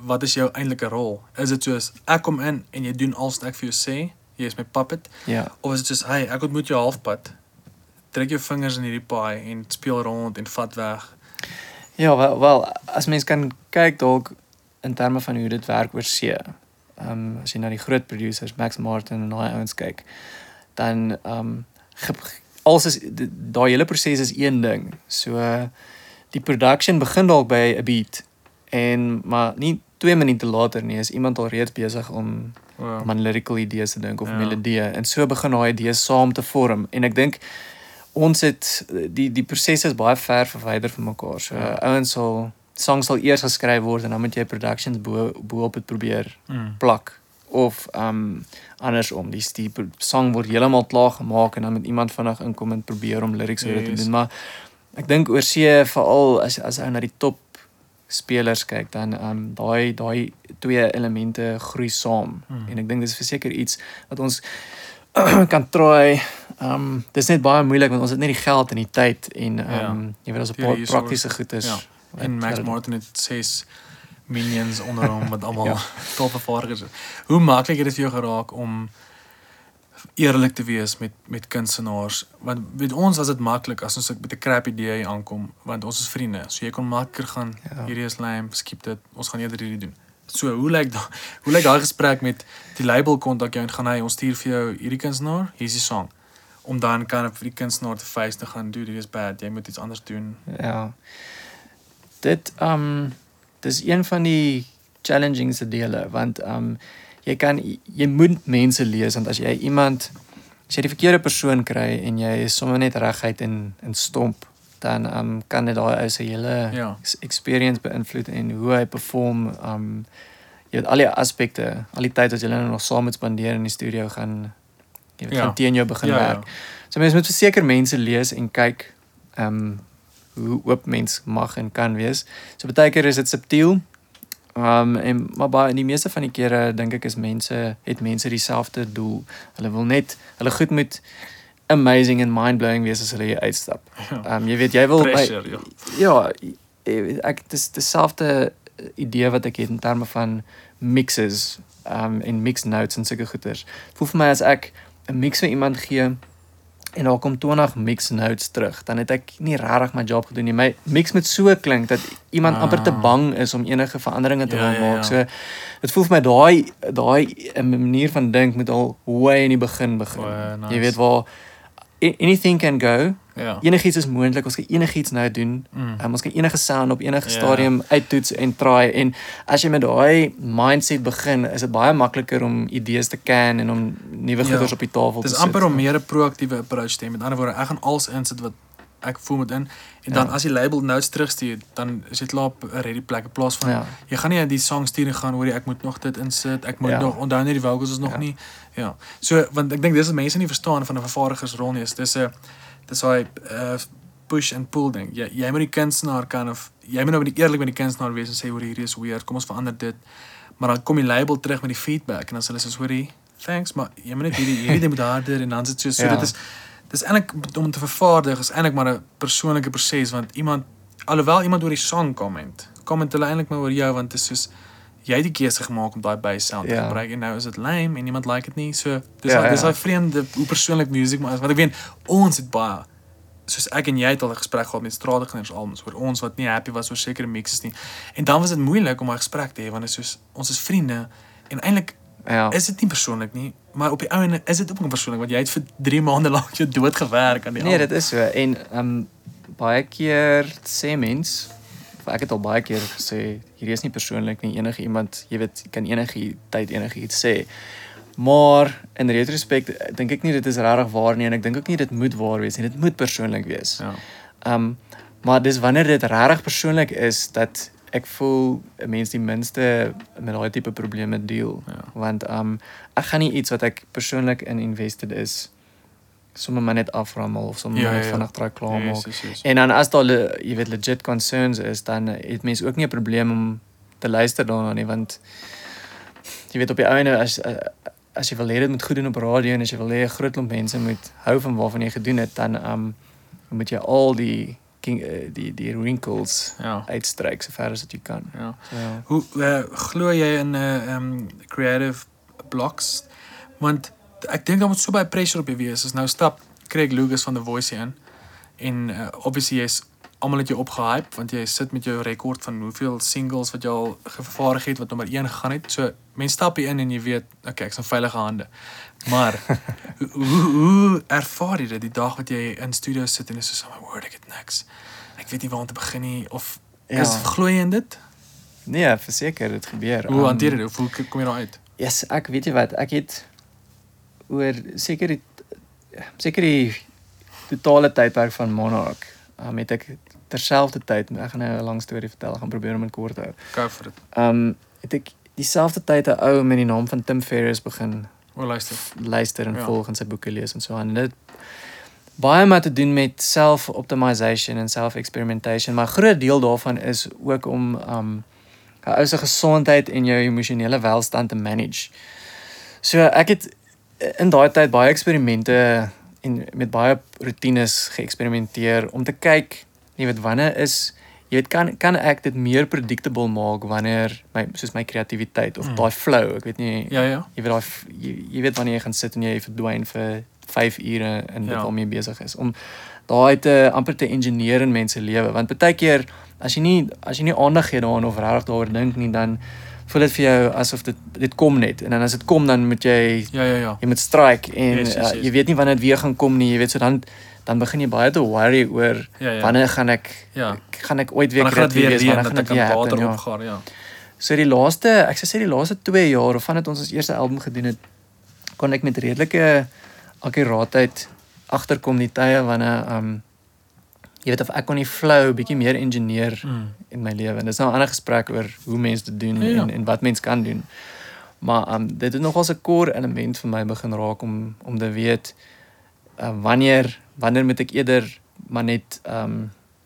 wat is jou eintlike rol? Is dit soos ek kom in en jy doen alles wat ek vir jou sê, jy is my puppet? Yeah. Of is dit soos hey, ek ontmoet jou halfpad. Trek jou vingers in hierdie paai en speel rond en vat weg. Ja, wel, as mens kan kyk dalk in terme van hoe dit werk oor see. As jy na die groot producers Max Martin en daai ouens kyk, dan alles is daai hele proses is een ding. So die production begin dalk by 'n beat en maar nie 2 minute later nie is iemand al reeds besig om aan lyrical idees te dink of melodieë en so begin daai idees saam te vorm en ek dink ons het die proses is baie ver verwyder van mekaar. So ouens sal songs sal eers geskryf word en dan moet jy productions bo op dit probeer plak of andersom. Die song word heeltemal klaar gemaak en dan moet iemand vinnig inkom en probeer om lyrics oor dit te doen, maar ek dink oorsee veral as ou na die top spelers kyk dan daai twee elemente groei saam en ek dink dit is verseker iets wat ons kan try. Dit is net baie moeilik want ons het net die geld en die tyd en jy weet daar's 'n paar praktiese goed is. Ja. En Max Martin het 6 minions onder hom wat almal top ervarings is. Hoe maklik het dit vir jou geraak om eerlik te wees met kunstenaars? Want met ons was dit maklik as ons met 'n crap idee aankom, want ons is vriende. So jy kon makliker gaan, hierdie is lame, skip dit, ons gaan eerder hierdie doen. So hoe lyk daai gesprek met die label kontak jou en gaan hy ons stuur vir jou hierdie kunstenaar, hier's die song. Om dan kan vir die kunstenaar te face te gaan, dude, dit is bad, jy moet iets anders doen. Ja. Dit is een van die challengingste dele, want jy moet mense lees, want as jy as jy die verkeerde persoon kry en jy is sommer net reguit en stomp, dan kan dit daai ou se hele experience beïnvloed en hoe hy perform, jy weet al die aspekte, al die tyd wat jy nog saam moet spandeer in die studio gaan teen jou begin werk. So mens moet verseker mense lees en kyk hoe oop mens mag en kan wees. So baie keer is dit subtiel, maar in die meeste van die kere dink ek is mense dieselfde doel. Hulle wil net hulle goed moet amazing en mind-blowing wees as hulle hier uitstap. Jy weet jy wil pressure, ek dis dieselfde idee wat ek het in terme van mixes en mix notes en sulke goeters. Voel vir my as ek 'n mix vir iemand gee en daar kom 20 mix notes terug, dan het ek nie rarig my job gedoen nie. My mix moet so klink dat iemand amper te bang is om enige veranderinge te wil maak. So, dit voel vir my daai manier van dink moet al way in die begin. Nice. Jy weet waar, anything can go, enigiets is moontlik, ons kan enigiets nou doen, ons kan enige sound op enige stadium uittoets en try, en as jy met daai mindset begin, is dit baie makliker om idees te can en om nuwe goeders op die tafel te sit. Dit is amper om meer 'n proaktiewe approach te hê, met ander woorde, ek gaan alles insit wat ek voel moet in, en dan as die label notes terugstuur, dan is dit klaar op 'n ready plek, in plaas van, jy gaan nie die song stuur en gaan hoor, ek moet nog dit insit, ek moet nog, onthou nie die vocals is nog nie, so, want ek dink dis wat mense nie verstaan van 'n vervaardigersrol nie, dis daai push en pull ding, jy moet die kunstenaar jy moet nou eerlik met die kunstenaar wees en sê, hoor hierdie is weird, kom ons verander dit, maar dan kom die label terug met die feedback, en dan sê hulle soos, hoor hier, thanks, maar jy moet net hierdie ding moet harder, en dan sit so, dit is, dis eintlik om te vervaardig is eintlik maar 'n persoonlike proses, want alhoewel iemand oor die song comment hulle eintlik maar oor jou, want dit is soos jy het die keuse gemaak om daai bass sound te gebruik en nou is dit lame en niemand like dit nie, so dis daai vreemde hoe persoonlik musiek maar is, want ek weet ons het baie soos ek en jy het al 'n gesprek gehad met Straatligkinders albums oor ons wat nie happy was oor sekere mixes nie, en dan was dit moeilik om 'n gesprek te hê want is soos ons is vriende en eintlik is dit nie persoonlik nie, maar op die ou ene is dit ook nie persoonlik, want jy het vir 3 maande lank jou dood gewerk aan die album. Nee, dit is so, en baie keer sê mens, ek het al baie keer gesê, hierdie is nie persoonlik nie, enige iemand, jy weet, kan enige tyd enige iets sê, maar in retrospect, dink ek nie dit is regtig waar nie, en ek dink ook nie dit moet waar wees nie, dit moet persoonlik wees. Maar dis wanneer dit regtig persoonlik is, dat ek voel mens die minste met daai tipe probleme deel, want ek gaan nie iets wat ek persoonlik in invested is sommer maar net aframmel of sommer net vinnig try klaar maak. En dan as daar jy weet legit concerns is, dan het mens ook nie 'n probleem om te luister daarna nie, want jy weet op die ouene as jy wil hê dit moet goed doen op radio en as jy wil hê 'n groot klomp mense moet hou van waarvan jy gedoen het, dan moet jy al die wrinkles uitstryk so ver as wat jy kan. Hoe glo jy in creative blocks? Want ek dink daar moet so baie pressure op jou wees. As nou stap Craig Lucas van The Voice in en obviously jy is almal het jou opgehype, want jy sit met jou rekord van hoeveel singles wat jy al gevervaardig het wat nommer 1 gegaan het. So mens stap hier in en jy weet, okay, ek is in veilige hande. Maar hoe ervaar jy dit die dag wat jy in studio sit en is soos, my word, ek het niks. Ek weet nie waar om te begin nie, of is glo jy in dit? Nee, verseker, dit gebeur. Hoe hanteer jy dit? Hoe kom jy daar uit? Yes, ek weet jy wat, ek het oor seker die totale tydperk van Monark het ek terselfdertyd, ek gaan nou 'n lang storie vertel, gaan probeer om in kort hou. Go for it. Het ek dieselfde tyd 'n ou met die naam van Tim Ferriss begin luister en volg en sy boeke lees en so aan. En dit baie maar te doen met self-optimization en self-experimentation, maar groot deel daarvan is ook om jou se gesondheid en jou emosionele welstand te manage. So ek het in daai tyd baie eksperimente en met baie rutines geëksperimenteer om te kyk, jy weet wanneer is, jy weet kan ek dit meer predictable maak wanneer soos my kreatiwiteit of daai flow, ek weet nie. Ja. Jy weet wanneer jy gaan sit en jy verdwyn vir 5 ure en dit waarmee besig is om daai amper te engineer in mense lewe, want baie keer as jy nie aandag gee daaraan of regtig daaroor dink nie, dan voel dit vir jou asof dit kom net, en dan as dit kom dan moet jy jy moet strike en yes. Jy weet nie wanneer dit weer gaan kom nie, jy weet, so dan begin jy baie te worry oor wanneer gaan ek ooit weer kreatief wees, wanneer gaan dit weer later opgaan. So die laaste 2 jaar of vandat ons eerste album gedoen het, kon ek met redelike akkuraatheid agterkom die tye wanneer jy weet of ek kon die flow bietjie meer engineer in my lewe. En dit is nou 'n ander gesprek oor hoe mense dit doen en wat mens kan doen. Maar dit is nogals 'n core element vir my begin raak om te weet wanneer moet ek eerder maar net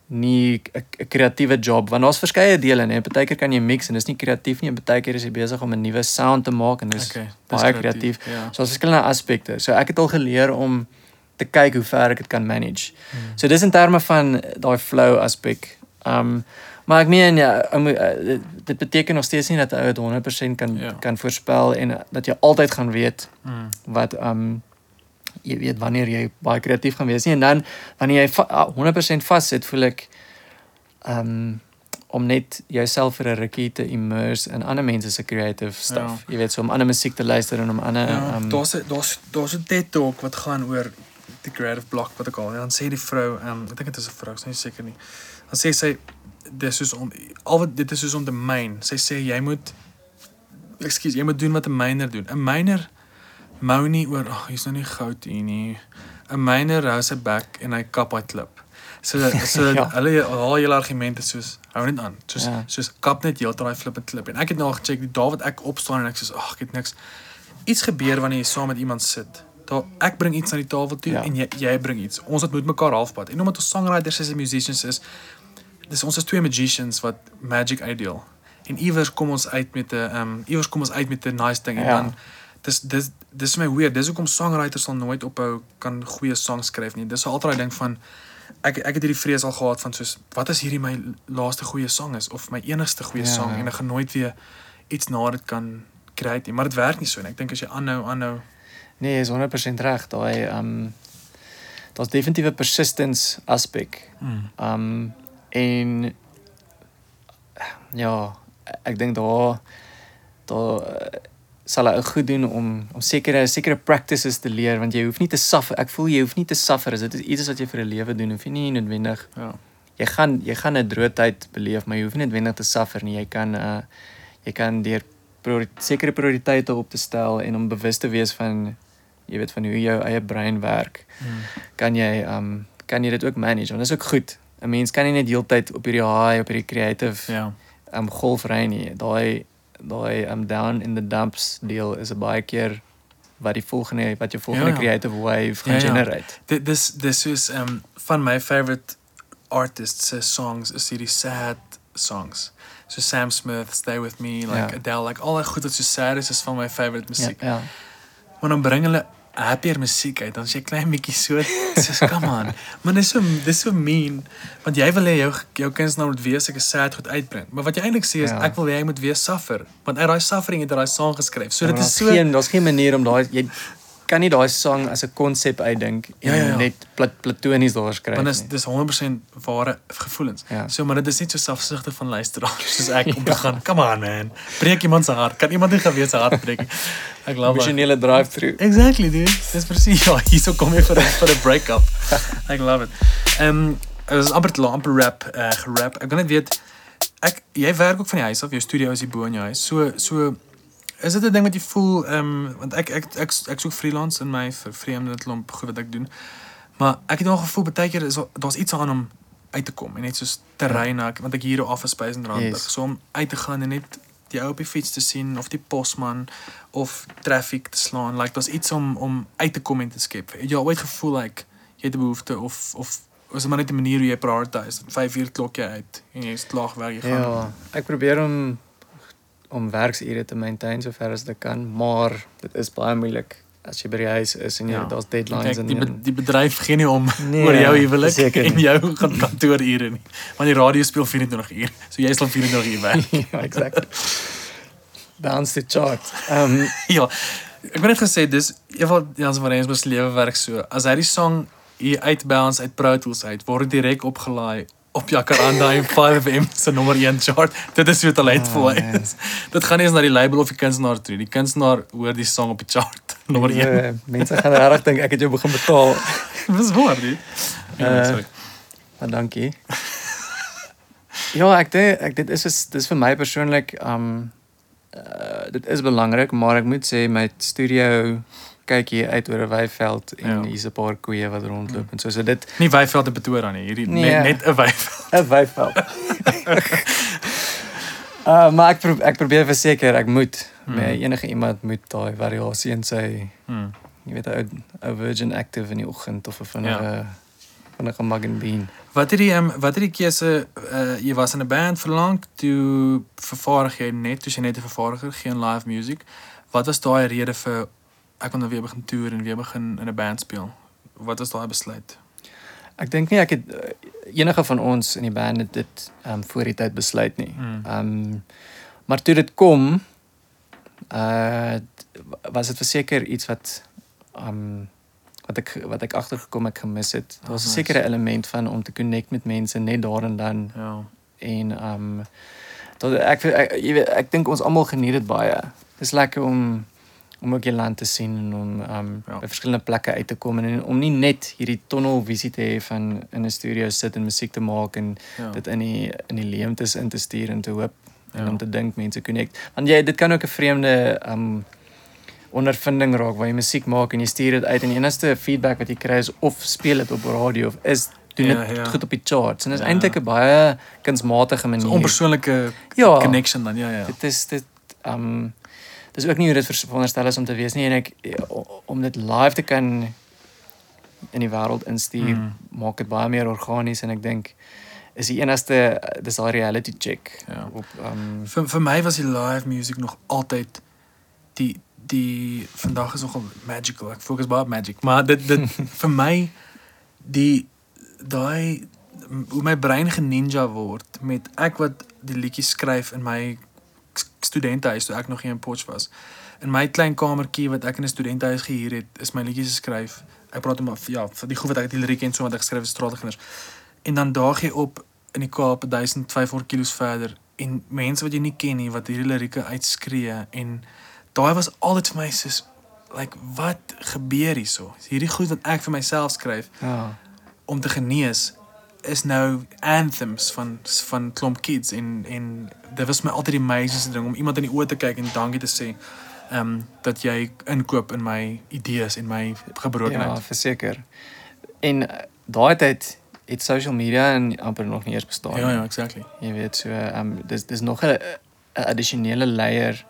nie 'n kreatiewe job, want daar's verskeie dele, nê. Partykeer kan jy mix en dis nie kreatief nie, en partykeer is jy besig om 'n nuwe sound te maak en dis baie kreatief. Yeah. So daar's verskillende aspekte. So ek het al geleer om te kyk hoe ver ek dit kan manage. So dis in terme van daai flow aspek. Maar ek meen dit beteken nog steeds nie dat jy dit 100% kan voorspel en dat jy altyd gaan weet wat jy weet wanneer jy baie kreatief gaan wees nie, en dan wanneer jy 100% vassit, voel ek om net jouself vir 'n rukkie te immerse in ander mense se creative stuff. Jy weet, so om ander musiek te luister en om ander daar's 'n TED Talk wat gaan oor die creative block wat ek al, en dan sê die vrou, ek dink dit is 'n vrou, ek is nie seker nie, dan sê sy, dit is soos om te myn, sy sê, jy moet doen wat 'n myner doen, 'n myner mou nie oor, hier's nou nie goud hier nie, 'n myner hou sy bek en hy kap hy klip, so hulle haal julle argumente soos, hou net aan, soos kap net heeltyd daai flippend klip, en ek het nou gecheck, die dag wat ek opstaan en ek soos, ek het niks, iets gebeur wanneer jy saam met iemand sit, ek bring iets na die tafel toe en jy bring iets. Ons ontmoet mekaar halfpad. En omdat ons songwriters is en musicians is, ons is 2 magicians wat magic uitdeel. En iewers kom ons uit met 'n nice ding. En dan, dis my weird. Dis hoekom songwriters al nooit ophou kan goeie songs skryf nie. Dis altyd 'n ding van, ek het hierdie vrees al gehad van soos, wat as hierdie my laaste goeie song is, of my enigste goeie song, en ek gaan nooit weer iets na dit kan create nie. Maar dit werk nie so. En ek dink as jy aanhou, nee, jy is 100% reg. Daar's definitief 'n persistence aspek. En ja, ek dink daar sal dit goed doen om sekere practices te leer, want jy hoef nie te suffer. Ek voel jy hoef nie te suffer. Dit is iets wat jy vir 'n lewe doen, hoef jy nie noodwendig. Ja. Jy gaan 'n droogtyd beleef, maar jy hoef nie noodwendig te suffer nie. Jy kan deur sekere prioriteite op te stel en om bewus te wees van, jy weet, van hoe jou eie brein werk, kan jy dit ook manage, want dit is ook goed. 'n Mens kan nie net heeltyd op hierdie high, op hierdie creative golf ry nie. Daai down in the dumps deel is 'n baie keer wat jou volgende creative wave gaan generate. Dis soos van my favorite artists' songs is hierdie sad songs. So Sam Smith, Stay With Me, like Adele, like al die goed wat so sad is van my favorite musiek. Maar dan bring hulle happier musiek uit, dan is jy klein bietjie so, come on. Maar dis so mean, want jy wil hê jou kunstenaar moet wees, ek is sad goed uitbring. Maar wat jy eintlik sê is, ek wil hê jy moet wees suffer, want uit daai suffering het hy daai song geskryf. So dit is so, daar's geen manier om daai, jy kan nie daai song as 'n konsep uitdink en net platonies daar skryf nie. Want dis 100% ware gevoelens. Ja. So, maar dit is net so selfsugtig van luisteraars soos ek om te gaan, come on man, breek iemand se hart, kan iemand nie geweet sy hart breek nie. Ek love it. Emotionele drive-through. Exactly, dude. Dis presies, hierso kom jy vir 'n break-up. Ek love it. Is amper gerap. Ek kan net weet, jy werk ook van die huis af, jou studio is hier bo in jou huis, so is dit 'n ding wat jy voel, want ek soek freelance in my vreemde klomp goed wat ek doen. Maar ek het nog gevoel baie keer daar's iets aan om uit te kom en net soos te ry na, want ek hier af is R1000. So om uit te gaan en net die ou op die fiets te sien of die posman of traffic te slaan, like daar's iets om uit te kom en te skep. Jy het ooit gevoel like jy het 'n behoefte of is dit maar net 'n manier hoe jy prioritiseer. 5:00 klok jy uit en jy is klaar weg jy gaan. Ja, ek probeer om werksure te maintain so ver as dit kan, maar dit is baie moeilik as jy by die huis is en jy daar's deadlines en die bedryf gee nie om oor jou huwelik en jou kantoorure nie. Want die radio speel 24 uur. So jy is al 24 uur weg. Ja, exactly. Bounce the chart. Ja, ek ben net gesê dis Ewald Janse van Rensburg se lewe werk so. As hy die song hier uitbounce uit Pro Tools uit, word direk opgelaai op Jacaranda en 5M se nommer 1 chart. Dit is so talentvol. Dit gaan nie eens na die label of die kunstenaar toe. Die kunstenaar hoor die song op die chart, nommer 1. Mense gaan regtig dink ek het jou begin betaal. Dis waar nie. Maar dankie. Ja, ek dink dit is vir my persoonlik dit is belangrik, maar ek moet sê my studio kyk hier uit oor 'n weiveld en hier's 'n paar koeie wat rondloop en so dit nie weiveld in Pretoria nie, hierdie net 'n weiveld. 'n weiveld. Maar ek probeer verseker ek moet enige iemand moet daai variasie in sy jy weet 'n Virgin Active in die oggend of 'n vinnige mug and bean. Wat het die keuse jy was in 'n band verlang toe vervaardig jy net toe jy net 'n vervaardiger geen live music. Wat was daai rede vir ek wil nou weer begin toer en weer begin in 'n band speel? Wat was daai besluit? Ek dink nie ek het enige van ons in die band het dit voor die tyd besluit nie. Maar toe dit kom, was dit verseker iets wat ek agtergekom ek gemis het. Daar was 'n sekere element van om te connect met mense net daar en dan. Ja. En ek dink ons almal geniet dit baie. Dis lekker om ook die land te sien en om by verskillende plekke uit te kom en om nie net hierdie tunnelvisie te hê van in 'n studio sit en musiek te maak en dit in die leemtes in te stuur en te hoop en om te dink mense connect. Want dit kan ook 'n vreemde ondervinding raak waar jy musiek maak en jy stuur dit uit en die enigste feedback wat jy kry is of speel dit op radio of is doen dit goed op die charts en dit is eintlik 'n baie kunsmatige manier. So 'n onpersoonlike connection dan. Ja. Dit is ook nie hoe dit veronderstel is om te wees nie en ek om dit live te kan in die wêreld instuur maak dit baie meer organies en ek dink is die enigste dis daai reality check op vir my was die live music nog altyd die vandag is nogal magical. Ek fokus baie op magic, maar dit vir my daai hoe my brein geninja word met ek wat die liedjies skryf in my studentehuis toe ek nog hier in Potch was. In my klein kamertjie wat ek in 'n studentehuis gehuur het, is my liedjies geskryf. Ek praat maar vir die goed wat ek die lirieke en so wat ek geskryf het Straatligkinders. En dan daag jy op in die Kaap 1500 kilos verder en mense wat jy nie ken nie wat hierdie lirieke uitskree en daai was altyd vir my soos like wat gebeur hierso? Hierdie goed wat ek vir myself skryf om te genees is nou anthems van klomp kids en dit was my altyd die amazingste ding om iemand in die oë te kyk en dankie te sê dat jy inkoop in my idees en my gebrokenheid. Ja, verseker. En daai tyd het social media en amper nog nie eers bestaan. Ja, exactly. Jy weet so dis nog 'n addisionele layer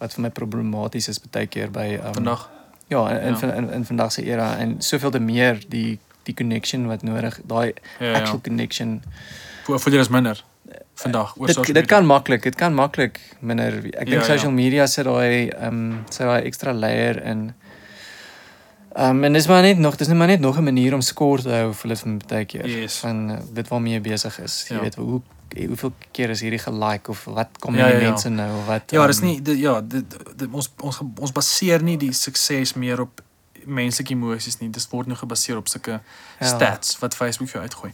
wat vir my problematies is baie keer by vandag. Ja, in vandag se era en soveel te meer die connection wat nodig, daai actual connection. Voel jy dit is minder vandag oor social media? Dit kan maklik minder. Ek dink social media sit daai ekstra layer in. En dis maar net nog 'n manier om score te hou vir hulle baie keer van dit waarmee jy besig is. Jy weet hoeveel keer is hierdie gelike of wat kom die mense nou of wat. Ja, dis nie ons baseer nie die sukses meer op menslike emosies nie, dit word nou gebaseer op sulke stats wat Facebook vir jou uitgooi.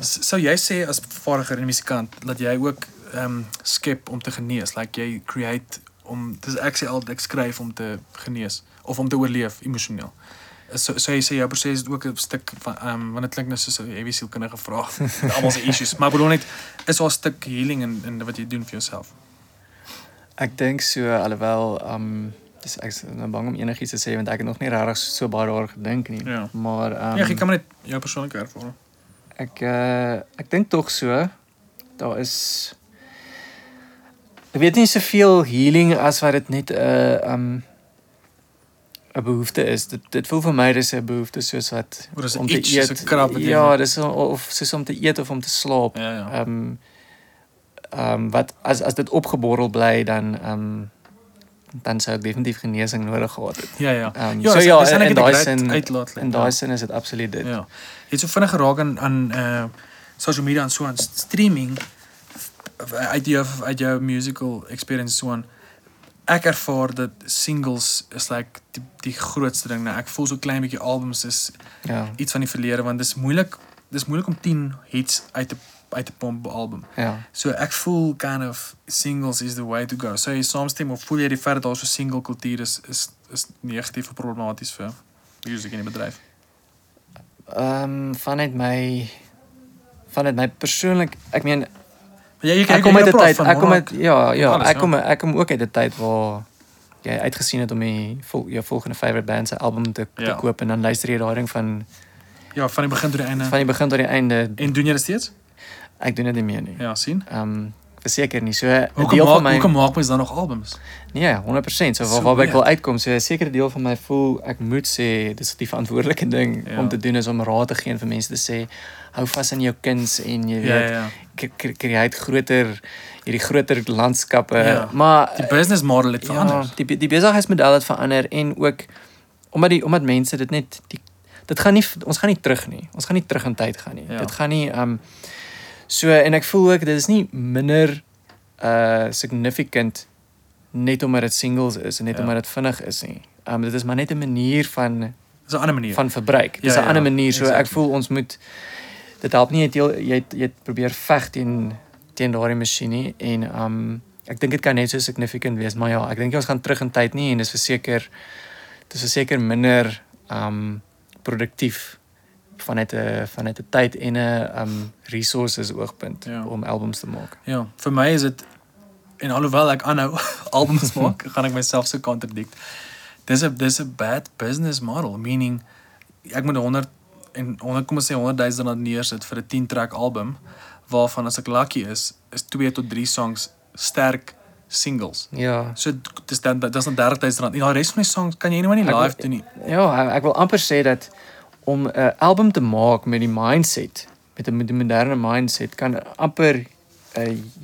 Sou jy sê as vervaardiger en musikant dat jy ook skep om te genees, like jy create om dis ek sê altyd ek skryf om te genees of om te oorleef emosioneel. So jy sê jou proses is ook 'n stuk van want dit klink nou soos 'n heavy sielkundige vraag, almal se issues, maar bedoel net is daar 'n stuk healing in wat jy doen vir jouself? Ek dink so alhoewel dus ek is bang om enigiets te sê want ek het nog nie regtig so baie daar gedink nie. Ja. Maar ja, jy kan maar net jou persoonlike ervaring. Ek dink tog so. Daar is ek weet nie soveel healing as wat dit net 'n behoefte is. Dit voel vir my dis 'n behoefte soos wat om te eet. Soos 'n krap, ja, dis of soos om te eet of om te slaap. Ja. Wat as dit opgeborrel bly dan sou ek definitief genesing nodig gehad het. Ja. Ja, is in daai sin uitlaatlik. In daai sin is dit absoluut dit. Ja. Jy het so vinnig geraak aan social media en so aan streaming uit jou musical experience so aan. Ek ervaar dat singles is like die grootste ding. Nou, ek voel so klein bietjie albums is iets van die verlede, want dis moeilik om 10 hits uit te pomp by album. Ja. So ek voel kind of singles is the way to go. So jy saamstem of voel jy die feit dat daar so single kultuur is negatief of problematies vir music in die bedryf? Vanuit my persoonlik, ek meen ek kom uit die tyd, ek kom ook uit die tyd waar jy uitgesien het om jou volgende favorite band se album te koop en dan luister jy daai ding van die begin tot die einde. En doen jy dit steeds? Ek doen dit nie meer nie. Ja, sien? Verseker nie. So 'n deel van my Hoekom maak mens dan nog albums? Nee, 100%. So waarby ek wil uitkom, so 'n sekere deel van my voel ek moet sê dis die verantwoordelike ding om te doen is om raad te gee vir mense te sê hou vas aan jou kuns en jy weet create hierdie groter landskappe, maar die business model het verander. Ja, die besigheidsmodel het verander en ook omdat mense dit net dit gaan nie ons gaan nie terug in tyd gaan nie. Ja. Dit gaan nie so en ek voel ook dit is nie minder significant net omdat dit singles is en net omdat dit vinnig is nie. Dit is maar net 'n manier van verbruik. Dis 'n ander manier. So exactly. Ek voel ons moet dit help nie jy probeer veg teen daardie masjien nie en ek dink dit kan net so significant wees, maar ja, ek dink ons gaan terug in tyd nie en dis verseker minder produktief vanuit 'n tyd en 'n resources oogpunt om albums te maak. Ja, vir my is dit en alhoewel ek aanhou albums maak, gaan ek myself so contradict. Dis 'n bad business model, meaning ek moet 100.000 neersit vir 'n 10-track album waarvan as ek lucky is 2 tot 3 songs sterk singles. Ja. So dis dan 30.000 rand. En die res van die songs kan jy nie live doen nie. Ja, ek wil amper sê dat om 'n album te maak met die mindset, met 'n moderne mindset kan amper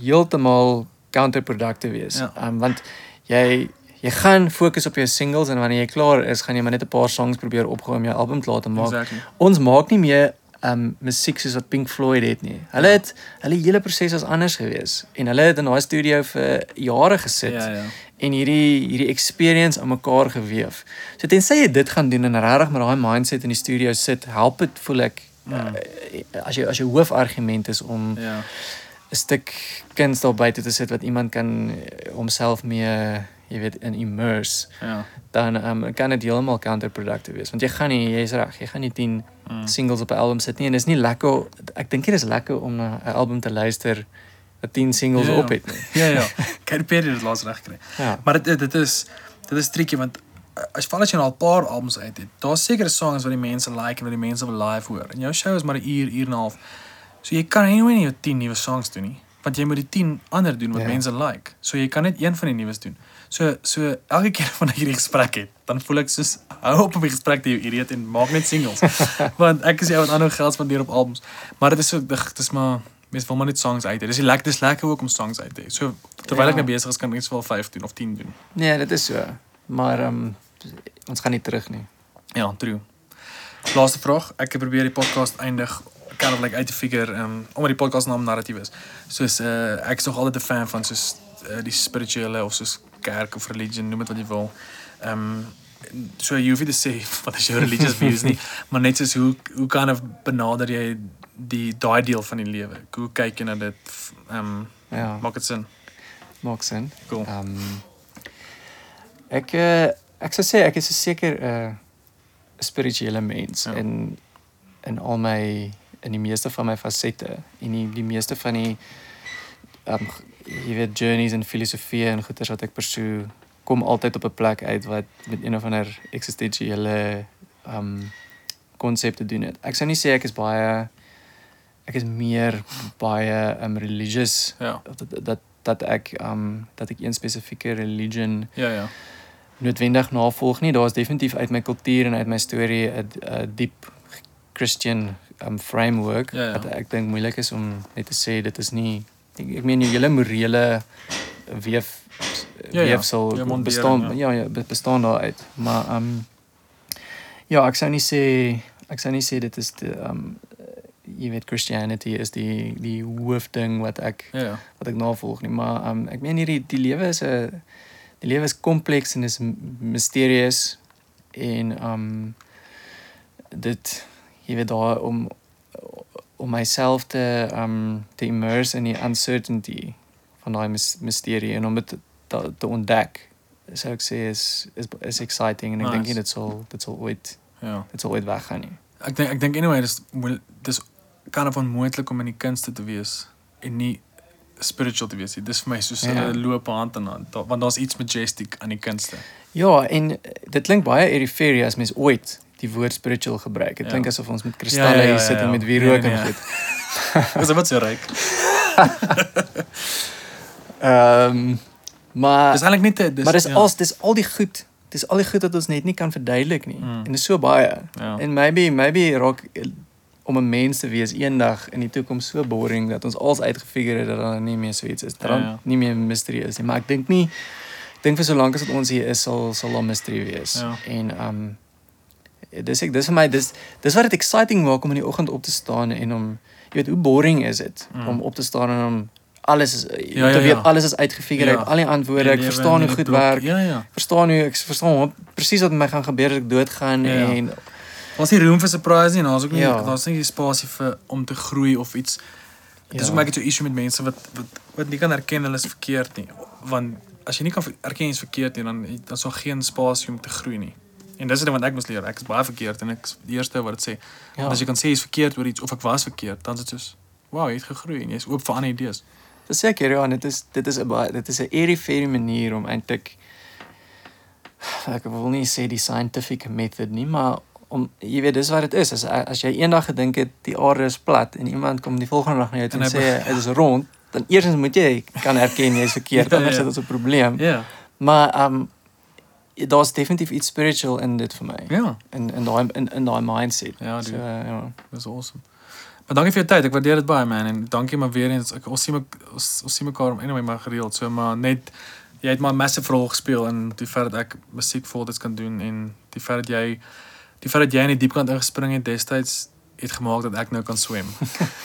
heeltemal counterproductive wees. Ja. Want jy gaan fokus op jou singles en wanneer jy klaar is, gaan jy maar net 'n paar songs probeer opgooi om jou album klaar te maak. Exactly. Ons maak nie meer musiek soos wat Pink Floyd het nie. Hulle hele proses was anders gewees en hulle het in daai studio vir jare gesit en hierdie experience aan mekaar geweef. So tensy jy dit gaan doen en regtig met daai mindset in die studio sit, help dit voel ek as jou hoofargument is om 'n stuk kuns daar buite te sit wat iemand kan homself mee jy weet in immerse. Ja. Dan kan dit heeltemal counterproductive wees want jy gaan nie 10 singles op 'n album sit nie en dis nie lekker. Ek dink dit is lekker om na 'n album te luister wat 10 singles op het nie. Ja. Katy Perry het laas reg gekry. Ja. Maar dit is tricky want as jy al 'n paar albums uit het, daar's sekere songs wat die mense like en wat die mense wil live hoor. En jou show is maar 'n uur en 'n half. So jy kan anyway nie jou 10 nuwe songs doen nie, want jy moet die 10 ander doen wat mense like. So jy kan net een van die nuwes doen. So elke keer wanneer ek hierdie gesprek het, dan voel ek soos hou op om die gesprek te irriteer en maak net singles. Want ek is jou wat aanhou geld spandeer op albums. Maar dit is so dis maar mens wil maar net songs uit hê. Dis lekker ook om songs uit te hê. So terwyl ek nou besig is kan ek iets wel 5 doen of 10 doen. Nee, dit is so. Maar ons gaan nie terug nie. Ja, true. Laaste vraag. Ek probeer die podcast eindig kind of like uit te figure omdat die podcast naam narratief is. Soos ek is nog altyd 'n fan van soos die spirituele of soos kerk of religion, noem het wat jy wil. So jy hoef nie te sê wat is jou religious views nie, maar net soos hoe kind of benader jy daai deel van die lewe? Hoe kyk jy na dit? Maak dit sin? Maak sin. Cool. Ek sou sê, ek is seker 'n spirituele mens in al my, in die meeste van my fasette, en die meeste van die jy weet journeys en filosofie en goeders wat ek pursue kom altijd op een plek uit wat met een of ander existentiële concept te doen het. Ek sou nie sê ek is meer baie religious. Ja. Dat ek een spesifieke religion noodwendig navolg nie. Daar is definitief uit my kultuur en uit my storie 'n diep Christian framework wat ek dink moeilik is om net te sê dit is nie ek meen julle morele weefsel bestaan daaruit, maar ek sou nie sê dit is die jy weet Christianity is die hoofding wat ek navolg nie, maar ek meen die lewe is kompleks en is mysterieus en dit jy weet daar om myself te immerse in die uncertainty van daai mysterie en om dit te ontdek sou ek sê is exciting en ek dink dit sal ooit weggaan nie. Ek dink anyway dis kind of onmoontlik om in die kunste te wees en nie spiritual te wees nie. Dis vir my soos 'n loop hand in hand, want daar's iets majestic aan die kunste. Ja, en dit klink baie eriferie as mens ooit die woord spiritual gebruik. Dit klink asof ons met kristalle hier sit en met wierook en goed. Dis wat so ryk. Maar dis eintlik net dit. Maar dis al die goed. Dis al die goed dat ons net nie kan verduidelik nie. En dis so baie. Yeah. En maybe raak om 'n mens te wees eendag in die toekoms so boring dat ons alles uitgefigure het dat daar nie meer so iets is. Dat daar nie meer mystery is nie, maar ek dink nie vir so lank as ons hier is sal daar mystery wees. Yeah. En dis vir my dis wat dit exciting maak om in die oggend op te staan en om jy weet hoe boring is dit om op te staan en om alles is weet alles is uitgefigure uit, al die antwoorde, ek verstaan hoe goed werk. Ek verstaan presies wat met my gaan gebeur as ek doodgaan en daar's nie room vir surprise nie, daar's ook nie daar's nie spasie vir om te groei of iets. Dis ook my so issue met mense wat nie kan erken hulle is verkeerd nie, want as jy nie kan erken jy's verkeerd nie, dan sal geen spasie om te groei nie. En dis wat ek moes leer, ek is baie verkeerd en ek is die eerste wat dit sê. Want as jy kan sê jy's verkeerd oor iets of ek was verkeerd, dan is dit soos wow, jy het gegroei en jy's oop vir ander idees. Verseker, ja, dit is 'n eerie manier om eintlik ek wil nie sê die scientific method nie, maar om jy weet dis wat dit is. As jy eendag gedink het die aarde is plat en iemand kom die volgende dag na jou en sê dit is rond, dan eersens moet jy kan erken jy's verkeerd, anders is dit 'n probleem. Ja. Maar daar's definitief iets spiritual in dit vir my. Ja. In daai mindset. Ja, dude. So, ja, dis awesome. Maar dankie vir jou tyd. Ek waardeer dit baie, man, en dankie maar weer eens. Ons sien mekaar anyway maar gereeld. So maar net jy het maar 'n massive rol gespeel in die feit dat ek musiek voltyds kan doen en die feit dat jy in die diepkant ingespring het destyds het gemaak dat ek nou kan swem.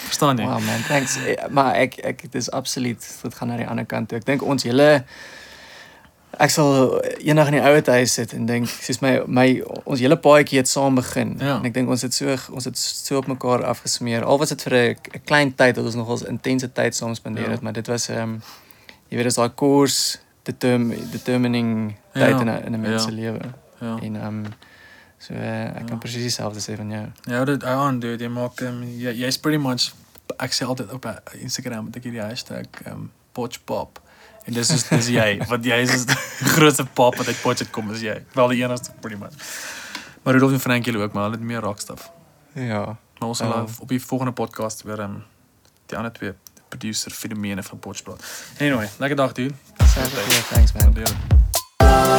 Verstaan jy? Wow, man, thanks. Maar ek dis absoluut dit gaan na die ander kant toe. Ek dink ons hele ek sal eendag in die ouer huis sit en dink, soos my ons hele paadjie het saam begin. Ja. En ek dink ons het so op mekaar afgesmeer. Al was dit vir 'n klein tyd dat ons nogals intense tyd saam spandeer het, maar dit was jy weet, dis daai course determining tyd in 'n mens se lewe. Ja. En so ek kan presies dieselfde sê van jou. Ja, dit aan, dude, jy maak jy's pretty much ek sê altyd op Instagram met die hashtag potchpop. En dis jy, want jy is die grootste pop wat uit Potchefstroom kom, is jy. Wel die enigste, pretty much. Maar Rudolf en Frank julle ook, maar hulle het meer raakstaf. Ja. Maar ons sal op die volgende podcast weer die ander twee producer fenomene van Potchefstroom. Anyway, lekker dag, dude. Thanks, man.